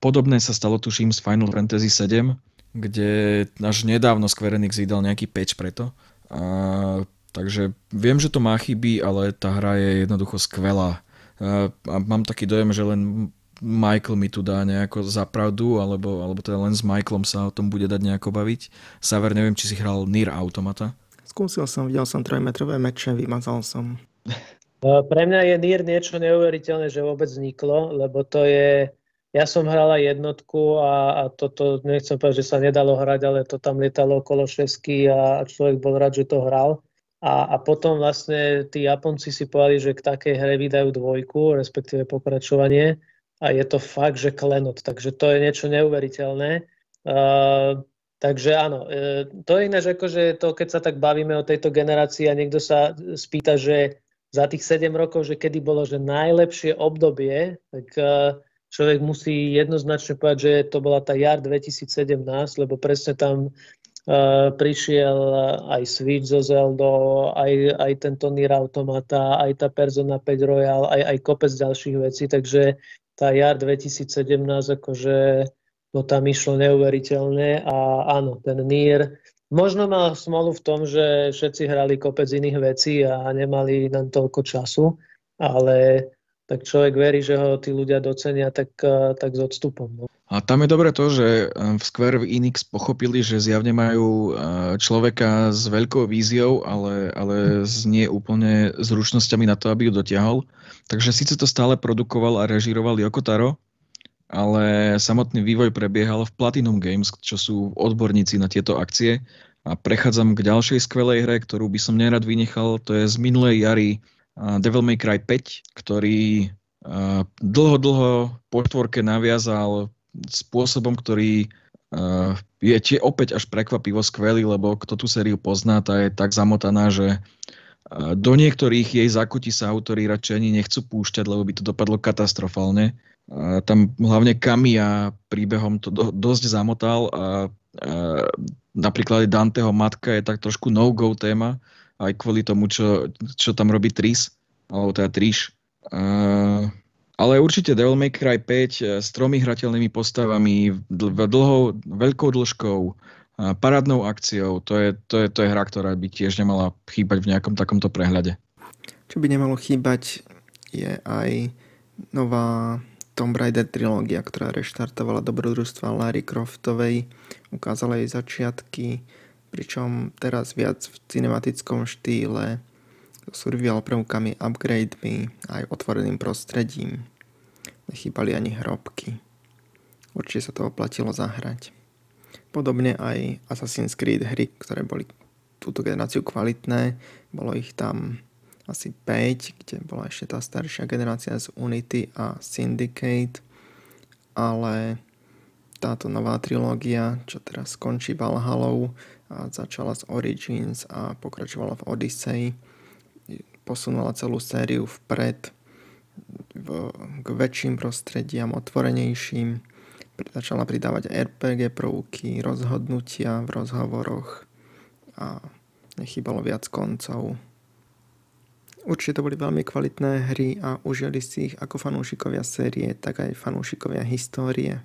Podobne sa stalo tuším s Final Fantasy sedem, kde až nedávno Square Enix vydal nejaký patch preto. A, takže viem, že to má chyby, ale tá hra je jednoducho skvelá. A, a mám taký dojem, že len Michael mi tu dá nejako zapravdu, alebo, alebo teda len s Michaelom sa o tom bude dať nejako baviť. Saver, neviem, či si hral Nier Automata. Skúsil som, videl som trojmetrové meče, vymazal som. Pre mňa je Nier niečo neuveriteľné, že vôbec vzniklo, lebo to je... Ja som hrala jednotku a, a toto, nechcem povedať, že sa nedalo hrať, ale to tam lietalo okolo šesky a človek bol rád, že to hral. A, a potom vlastne tí Japonci si povedali, že k takej hre vydajú dvojku, respektíve pokračovanie a je to fakt, že klenot. Takže to je niečo neuveriteľné. Uh, takže áno, uh, to je ináč akože to, keď sa tak bavíme o tejto generácii a niekto sa spýta, že za tých sedem rokov, že kedy bolo, že najlepšie obdobie, tak... Uh, Človek musí jednoznačne povedať, že to bola tá jar dvetisícsedemnásť, lebo presne tam uh, prišiel aj Switch so Zeldou, aj, aj tento Nier Automata, aj tá Persona päť Royal, aj, aj kopec ďalších vecí, takže tá jar dvetisícsedemnásť, akože to tam išlo neuveriteľne a áno, ten Nier možno mal smolu v tom, že všetci hrali kopec iných vecí a nemali nám toľko času, ale... tak človek verí, že ho tí ľudia docenia tak, tak s odstupom. No. A tam je dobré to, že v Square Enix pochopili, že zjavne majú človeka s veľkou víziou, ale, ale s nie úplne zručnosťami na to, aby ju dotiahol. Takže síce to stále produkoval a režíroval Yoko Taro, ale samotný vývoj prebiehal v Platinum Games, čo sú odborníci na tieto akcie. A prechádzam k ďalšej skvelej hre, ktorú by som nerad vynechal, to je z minulej jary Devil May Cry päť, ktorý dlho, dlho po štvorke naviazal spôsobom, ktorý je tie opäť až prekvapivo skvelý, lebo kto tú sériu pozná, tá je tak zamotaná, že do niektorých jej zakutí sa autori radšej ani nechcú púšťať, lebo by to dopadlo katastrofálne. Tam hlavne Kamiya príbehom to do, dosť zamotal a, a napríklad Danteho matka je tak trošku no-go téma, aj kvôli tomu, čo, čo tam robí Tris, alebo teda Trish. A, ale určite Devil May Cry päť s tromi hrateľnými postavami, dl- dlhou, veľkou dĺžkou, parádnou akciou, to je, to, je, to je hra, ktorá by tiež nemala chýbať v nejakom takomto prehľade. Čo by nemalo chýbať, je aj nová Tomb Raider trilógia, ktorá reštartovala dobrodružstva Lara Croftovej, ukázala jej začiatky, pričom teraz viac v cinematickom štýle, survival prvkami, upgrade-mi, aj otvoreným prostredím. Nechýbali ani hrobky. Určite sa to oplatilo zahrať. Podobne aj Assassin's Creed hry, ktoré boli túto generáciu kvalitné. Bolo ich tam asi päť, kde bola ešte tá staršia generácia z Unity a Syndicate. Ale táto nová trilógia, čo teraz skončí Valhallou a začala z Origins a pokračovala v Odyssey, posunula celú sériu vpred v, k väčším prostrediam, otvorenejším. Začala pridávať er pé gé prvky, rozhodnutia v rozhovoroch a nechýbalo viac koncov. Určite to boli veľmi kvalitné hry a užili si ich ako fanúšikovia série, tak aj fanúšikovia histórie.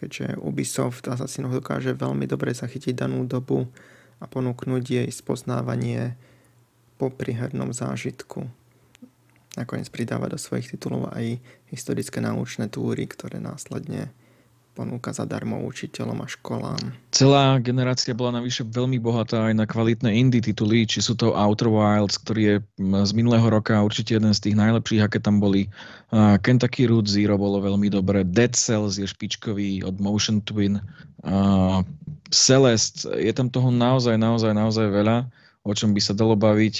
Keďže Ubisoft Assassinov dokáže veľmi dobre zachytiť danú dobu a ponúknuť jej spoznávanie po prihernom zážitku. Nakoniec pridáva do svojich titulov aj historické naučné túry, ktoré následne ponúka zadarmo učiteľom a školám. Celá generácia bola navyše veľmi bohatá aj na kvalitné indie tituly, či sú to Outer Wilds, ktorý je z minulého roka určite jeden z tých najlepších, aké tam boli. Uh, Kentucky Route Zero bolo veľmi dobré. Dead Cells je špičkový od Motion Twin. Uh, Celeste, je tam toho naozaj, naozaj, naozaj veľa, o čom by sa dalo baviť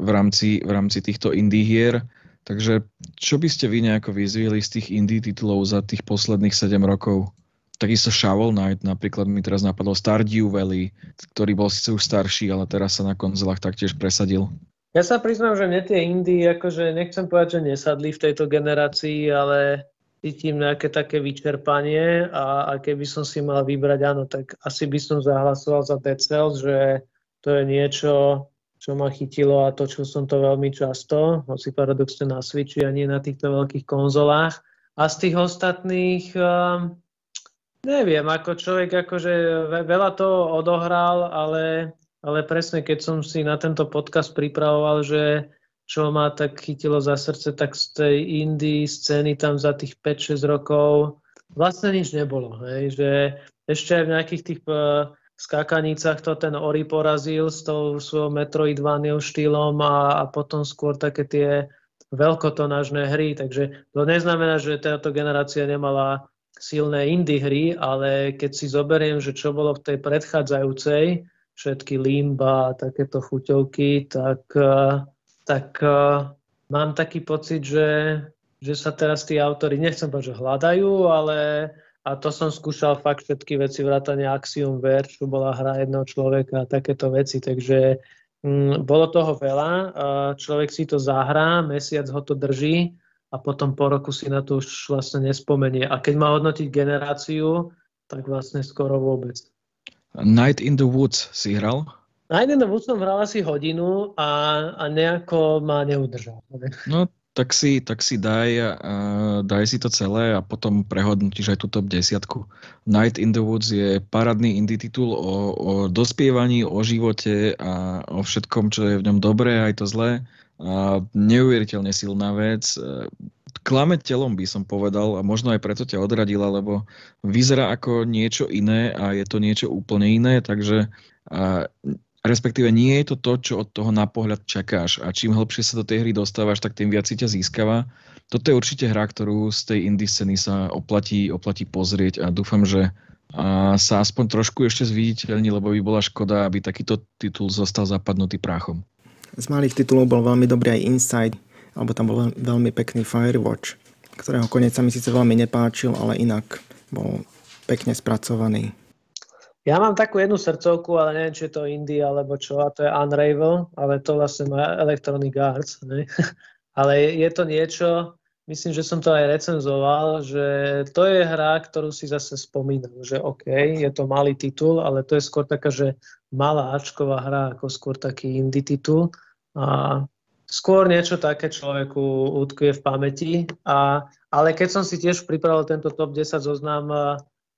v rámci, v rámci týchto indie hier. Takže čo by ste vy nejako vyzvihli z tých indie titulov za tých posledných sedem rokov? Takisto Shovel Knight napríklad mi teraz napadlo, Stardew Valley, ktorý bol síce už starší, ale teraz sa na konzolách taktiež presadil. Ja sa priznám, že mne tie indie, akože nechcem povedať, že nesadli v tejto generácii, ale cítim nejaké také vyčerpanie a, a keby som si mal vybrať, áno, tak asi by som zahlasoval za Dead Cells, že to je niečo, čo ma chytilo a točil som to veľmi často, hoci paradoxne na Switchi a nie na týchto veľkých konzolách. A z tých ostatných, um, neviem, ako človek akože veľa toho odohral, ale, ale presne keď som si na tento podcast pripravoval, že čo ma tak chytilo za srdce, tak z tej indie scény tam za tých päť šesť rokov vlastne nič nebolo. Hej? Že ešte aj v nejakých tých v skákanicách to ten Ori porazil s tou svojou Metroidvaniou štýlom a, a potom skôr také tie veľkotonážne hry. Takže to neznamená, že táto generácia nemala silné indie hry, ale keď si zoberiem, že čo bolo v tej predchádzajúcej, všetky Limba a takéto chuťovky, tak, tak mám taký pocit, že, že sa teraz tí autori, nechcem povedať, že hľadajú, ale... A to som skúšal fakt všetky veci, vrátane Axiom Ver, čo bola hra jedného človeka a takéto veci. Takže mm, bolo toho veľa, človek si to zahrá, mesiac ho to drží a potom po roku si na to už vlastne nespomenie. A keď má hodnotiť generáciu, tak vlastne skoro vôbec. Night in the Woods si hral? Night in the Woods som hral asi hodinu a, a nejako ma neudržal. No tak si, tak si daj, uh, daj si to celé a potom prehodnotíš aj tú top desiatku. Night in the Woods je parádny indie titul o, o dospievaní, o živote a o všetkom, čo je v ňom dobré, aj to zlé. Uh, neuveriteľne silná vec. Uh, klame telom by som povedal a možno aj preto ťa odradila, lebo vyzerá ako niečo iné a je to niečo úplne iné, takže... Uh, Respektíve nie je to to, čo od toho na pohľad čakáš a čím hlbšie sa do tej hry dostávaš, tak tým viac si ťa získava. Toto je určite hra, ktorú z tej indie scény sa oplatí, oplatí pozrieť a dúfam, že a sa aspoň trošku ešte zviditeľní, lebo by bola škoda, aby takýto titul zostal zapadnutý práchom. Z malých titulov bol veľmi dobrý aj Inside, alebo tam bol veľmi pekný Firewatch, ktorého koniec sa mi síce veľmi nepáčil, ale inak bol pekne spracovaný. Ja mám takú jednu srdcovku, ale neviem, či je to indie alebo čo, a to je Unravel, ale to vlastne má Electronic Arts. Ne? Ale je to niečo, myslím, že som to aj recenzoval, že to je hra, ktorú si zase spomínam, že OK, je to malý titul, ale to je skôr taká, že malá ačková hra, ako skôr taký indie titul. A skôr niečo také človeku utkuje v pamäti. A, ale keď som si tiež pripravil tento top desať zoznam,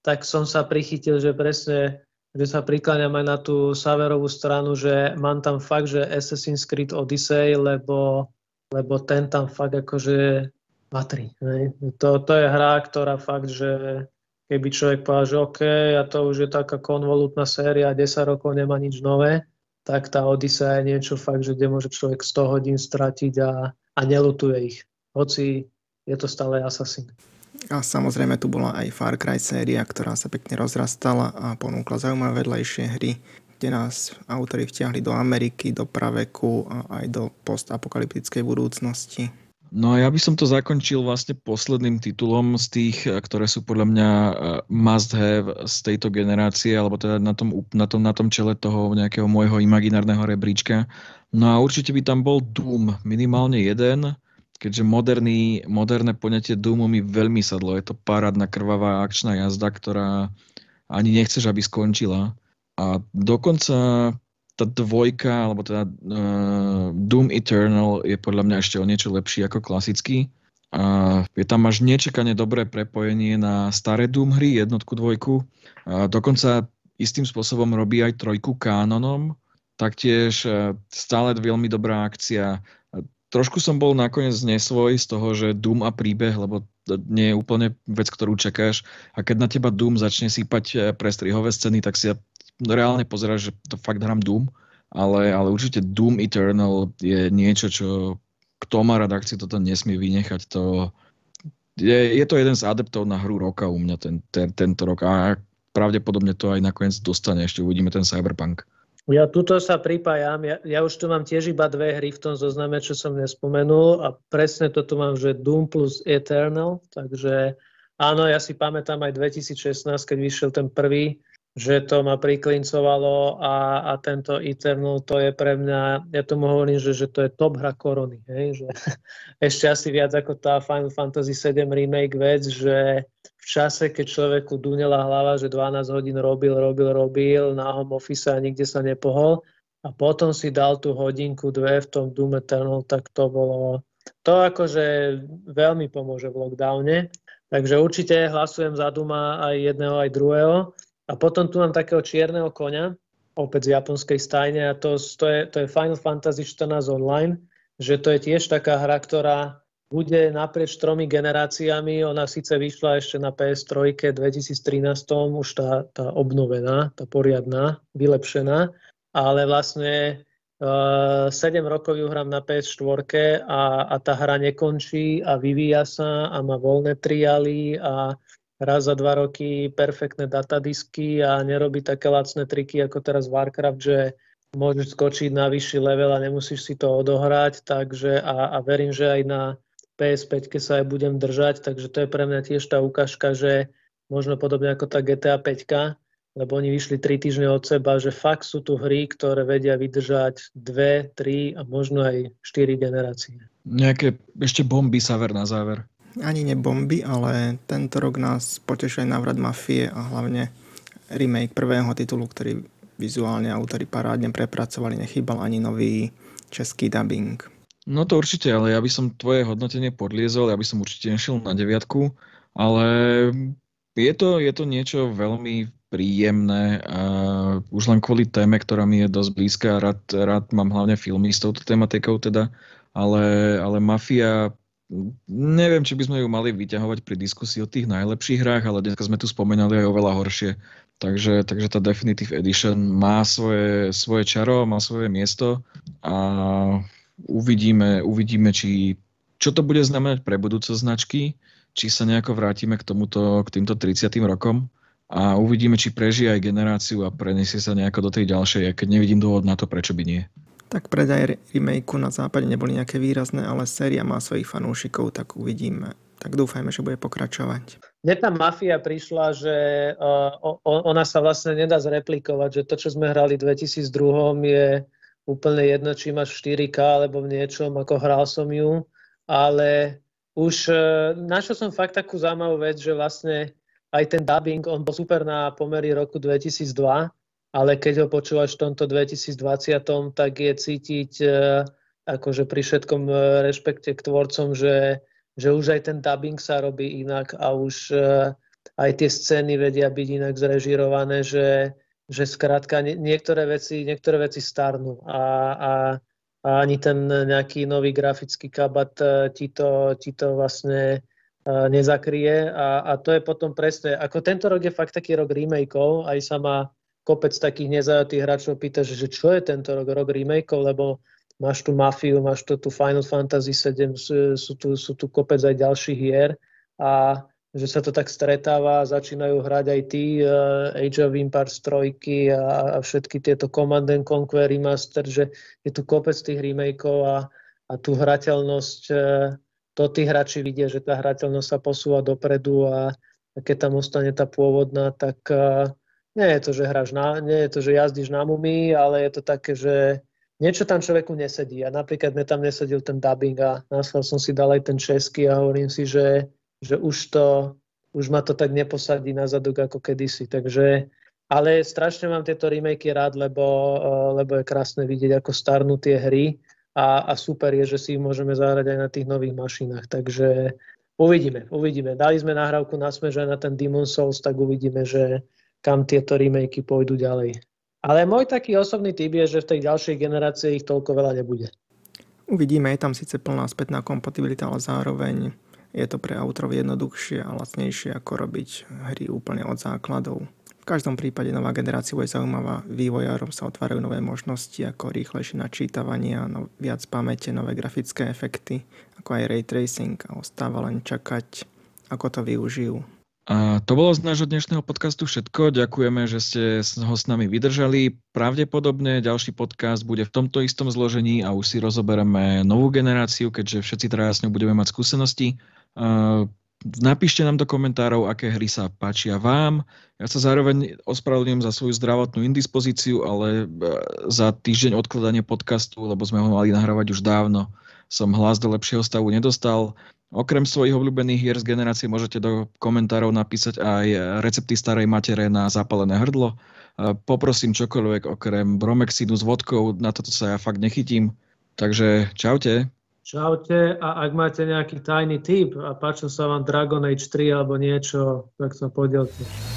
tak som sa prichytil, že presne, že sa prikláňam aj na tú Saverovú stranu, že mám tam fakt, že Assassin's Creed Odyssey, lebo, lebo ten tam fakt akože patrí. To, to je hra, ktorá fakt, že keby človek povedal, že OK, a to už je taká konvolútna séria, desať rokov nemá nič nové, tak tá Odyssey je niečo fakt, že kde môže človek sto hodín stratiť a, a nelutuje ich. Hoci je to stále Assassin. A samozrejme tu bola aj Far Cry séria, ktorá sa pekne rozrastala a ponúkla zaujímavé vedľajšie hry, kde nás autori vtiahli do Ameriky, do praveku a aj do postapokalyptickej budúcnosti. No a ja by som to zakončil vlastne posledným titulom z tých, ktoré sú podľa mňa must have z tejto generácie, alebo teda na tom, na tom, na tom čele toho nejakého môjho imaginárneho rebríčka. No a určite by tam bol Doom, minimálne jeden, keďže moderný, moderné poňatie Doomu mi veľmi sadlo. Je to parádna krvavá akčná jazda, ktorá ani nechceš, aby skončila. A dokonca tá dvojka, alebo teda uh, Doom Eternal je podľa mňa ešte o niečo lepší ako klasický. Uh, je tam až nečakane dobré prepojenie na staré Doom hry, jednotku, dvojku. Uh, dokonca istým spôsobom robí aj trojku kánonom. Taktiež uh, stále veľmi dobrá akcia. Trošku som bol nakoniec nesvoj z toho, že Doom a príbeh, lebo nie je úplne vec, ktorú čakáš. A keď na teba Doom začne sypať prestrihové scény, tak si ja reálne pozeráš, že to fakt hrám Doom. Ale, ale určite Doom Eternal je niečo, čo kto má rád akciu, toto nesmie vynechať. To je, je to jeden z adeptov na hru roka u mňa ten, ten, tento rok. A pravdepodobne to aj nakoniec dostane. Ešte uvidíme ten Cyberpunk. Ja tuto sa pripájam, ja, ja už tu mám tiež iba dve hry v tom zozname, čo som nespomenul, a presne toto mám, že Doom plus Eternal, takže áno, ja si pamätám aj dvetisícšestnásť, keď vyšiel ten prvý, že to ma priklincovalo, a, a tento Eternal, to je pre mňa, ja tomu hovorím, že, že to je top hra korony, hej? Že ešte asi viac ako tá Final Fantasy sedem remake vec, že v čase, keď človeku dunela hlava, že dvanásť hodín robil, robil, robil na home office a nikde sa nepohol, a potom si dal tú hodinku, dve v tom Doom Eternal, tak to bolo, to akože veľmi pomôže v lockdowne, takže určite hlasujem za Dooma aj jedného, aj druhého. A potom tu mám takého čierneho koňa, opäť z japonskej stajne, a to, to, je, to je Final Fantasy štrnásť online, že to je tiež taká hra, ktorá bude naprieč tromi generáciami. Ona síce vyšla ešte na pé es tri dvetisíctrinásť, už tá, tá obnovená, tá poriadná, vylepšená, ale vlastne e, sedem rokov ju hrám na pé es štyri a, a tá hra nekončí a vyvíja sa a má voľné triály a raz za dva roky perfektné datadisky a nerobí také lacné triky ako teraz Warcraft, že môžeš skočiť na vyšší level a nemusíš si to odohrať, takže a, a verím, že aj na pé es päť sa aj budem držať, takže to je pre mňa tiež tá ukážka, že možno podobne ako tá G T A päť, lebo oni vyšli tri týždne od seba, že fakt sú tu hry, ktoré vedia vydržať dve, tri a možno aj štyri generácie. Nejaké ešte bomby Saver na záver. Ani ne bomby, ale tento rok nás potešuje návrat Mafie a hlavne remake prvého titulu, ktorý vizuálne autori parádne prepracovali, nechýbal ani nový český dubbing. No to určite, ale ja by som tvoje hodnotenie podliezol, ja by som určite nešiel na deviatku, ale je to, je to niečo veľmi príjemné a už len kvôli téme, ktorá mi je dosť blízka, rád, rád mám hlavne filmy s touto tematikou teda, ale, ale Mafia, neviem, či by sme ju mali vyťahovať pri diskusii o tých najlepších hrách, ale dneska sme tu spomenali aj oveľa horšie. Takže, takže tá Definitive Edition má svoje, svoje čaro, má svoje miesto a uvidíme, uvidíme či, čo to bude znamenať pre budúce značky, či sa nejako vrátime k tomuto, k týmto tridsiatym rokom a uvidíme, či prežije aj generáciu a preniesie sa nejako do tej ďalšej, keď nevidím dôvod na to, prečo by nie. tak predaje remakeu na západe neboli nejaké výrazné, ale séria má svojich fanúšikov, tak uvidíme. Tak dúfajme, že bude pokračovať. Mne tá Mafia prišla, že ona sa vlastne nedá zreplikovať, že to, čo sme hrali v dvetisícdva je úplne jedno, či máš štyri ká alebo v niečom, ako hral som ju, ale už našiel som fakt takú zaujímavú vec, že vlastne aj ten dubbing, on bol super na pomery roku dvetisícdva, ale keď ho počúvaš v tomto dvetisícdvadsať, tak je cítiť akože pri všetkom rešpekte k tvorcom, že že už aj ten dubbing sa robí inak a už uh, aj tie scény vedia byť inak zrežírované, že, že skrátka nie, niektoré veci, niektoré veci starnú a, a, a ani ten nejaký nový grafický kabát uh, ti, to, ti to vlastne uh, nezakrie a, a to je potom presne, ako tento rok je fakt taký rok remakeov, aj sa ma kopec takých nezajatých hráčov pýta, že, že čo je tento rok, rok remakeov, lebo máš tu Mafiu, máš tu, tu Final Fantasy sedem, sú, sú, tu, sú tu kopec aj ďalších hier a že sa to tak stretáva, začínajú hrať aj tí uh, Age of Empires tri a, a všetky tieto Command and Conquer Remaster, že je tu kopec tých remakeov a, a tú hrateľnosť, uh, to tí hráči vidia, že tá hrateľnosť sa posúva dopredu a, a keď tam ostane tá pôvodná, tak uh, nie je to, že hráš na, nie je to, že jazdíš na mumii, ale je to také, že niečo tam človeku nesedí. A napríklad mne tam nesedil ten dubbing a následne som si dal aj ten český a hovorím si, že, že už to, už ma to tak neposadí na zadok ako kedysi. Takže, ale strašne mám tieto remakey rád, lebo, lebo je krásne vidieť, ako starnú tie hry a, a super je, že si ich môžeme zahrať aj na tých nových mašinách. Takže uvidíme, uvidíme. Dali sme nahrávku na smež aj na ten Demon Souls, tak uvidíme, že kam tieto remakey pôjdu ďalej. Ale môj taký osobný tip je, že v tej ďalšej generácii ich toľko veľa nebude. Uvidíme, je tam síce plná spätná kompatibilita, ale zároveň je to pre autorov jednoduchšie a lacnejšie, ako robiť hry úplne od základov. V každom prípade nová generácia bude zaujímavá, vývojárom sa otvárajú nové možnosti, ako rýchlejšie načítavania, no, viac pamäte, nové grafické efekty, ako aj ray tracing a ostáva len čakať, ako to využijú. A to bolo z nášho dnešného podcastu všetko. Ďakujeme, že ste ho s nami vydržali. Pravdepodobne ďalší podcast bude v tomto istom zložení a už si rozoberieme novú generáciu, keďže všetci traja s ňou budeme mať skúsenosti. Napíšte nám do komentárov, aké hry sa páčia vám. Ja sa zároveň ospravedlňujem za svoju zdravotnú indispozíciu, ale za týždeň odkladanie podcastu, lebo sme ho mali nahrávať už dávno, som hlas do lepšieho stavu nedostal. Okrem svojich obľúbených hier z generácie môžete do komentárov napísať aj recepty starej matere na zapálené hrdlo. Poprosím čokoľvek okrem bromexínu s vodkou, na toto sa ja fakt nechytím. Takže čaute. Čaute a ak máte nejaký tajný tip a páčil sa vám Dragon Age tri alebo niečo, tak sa podielte.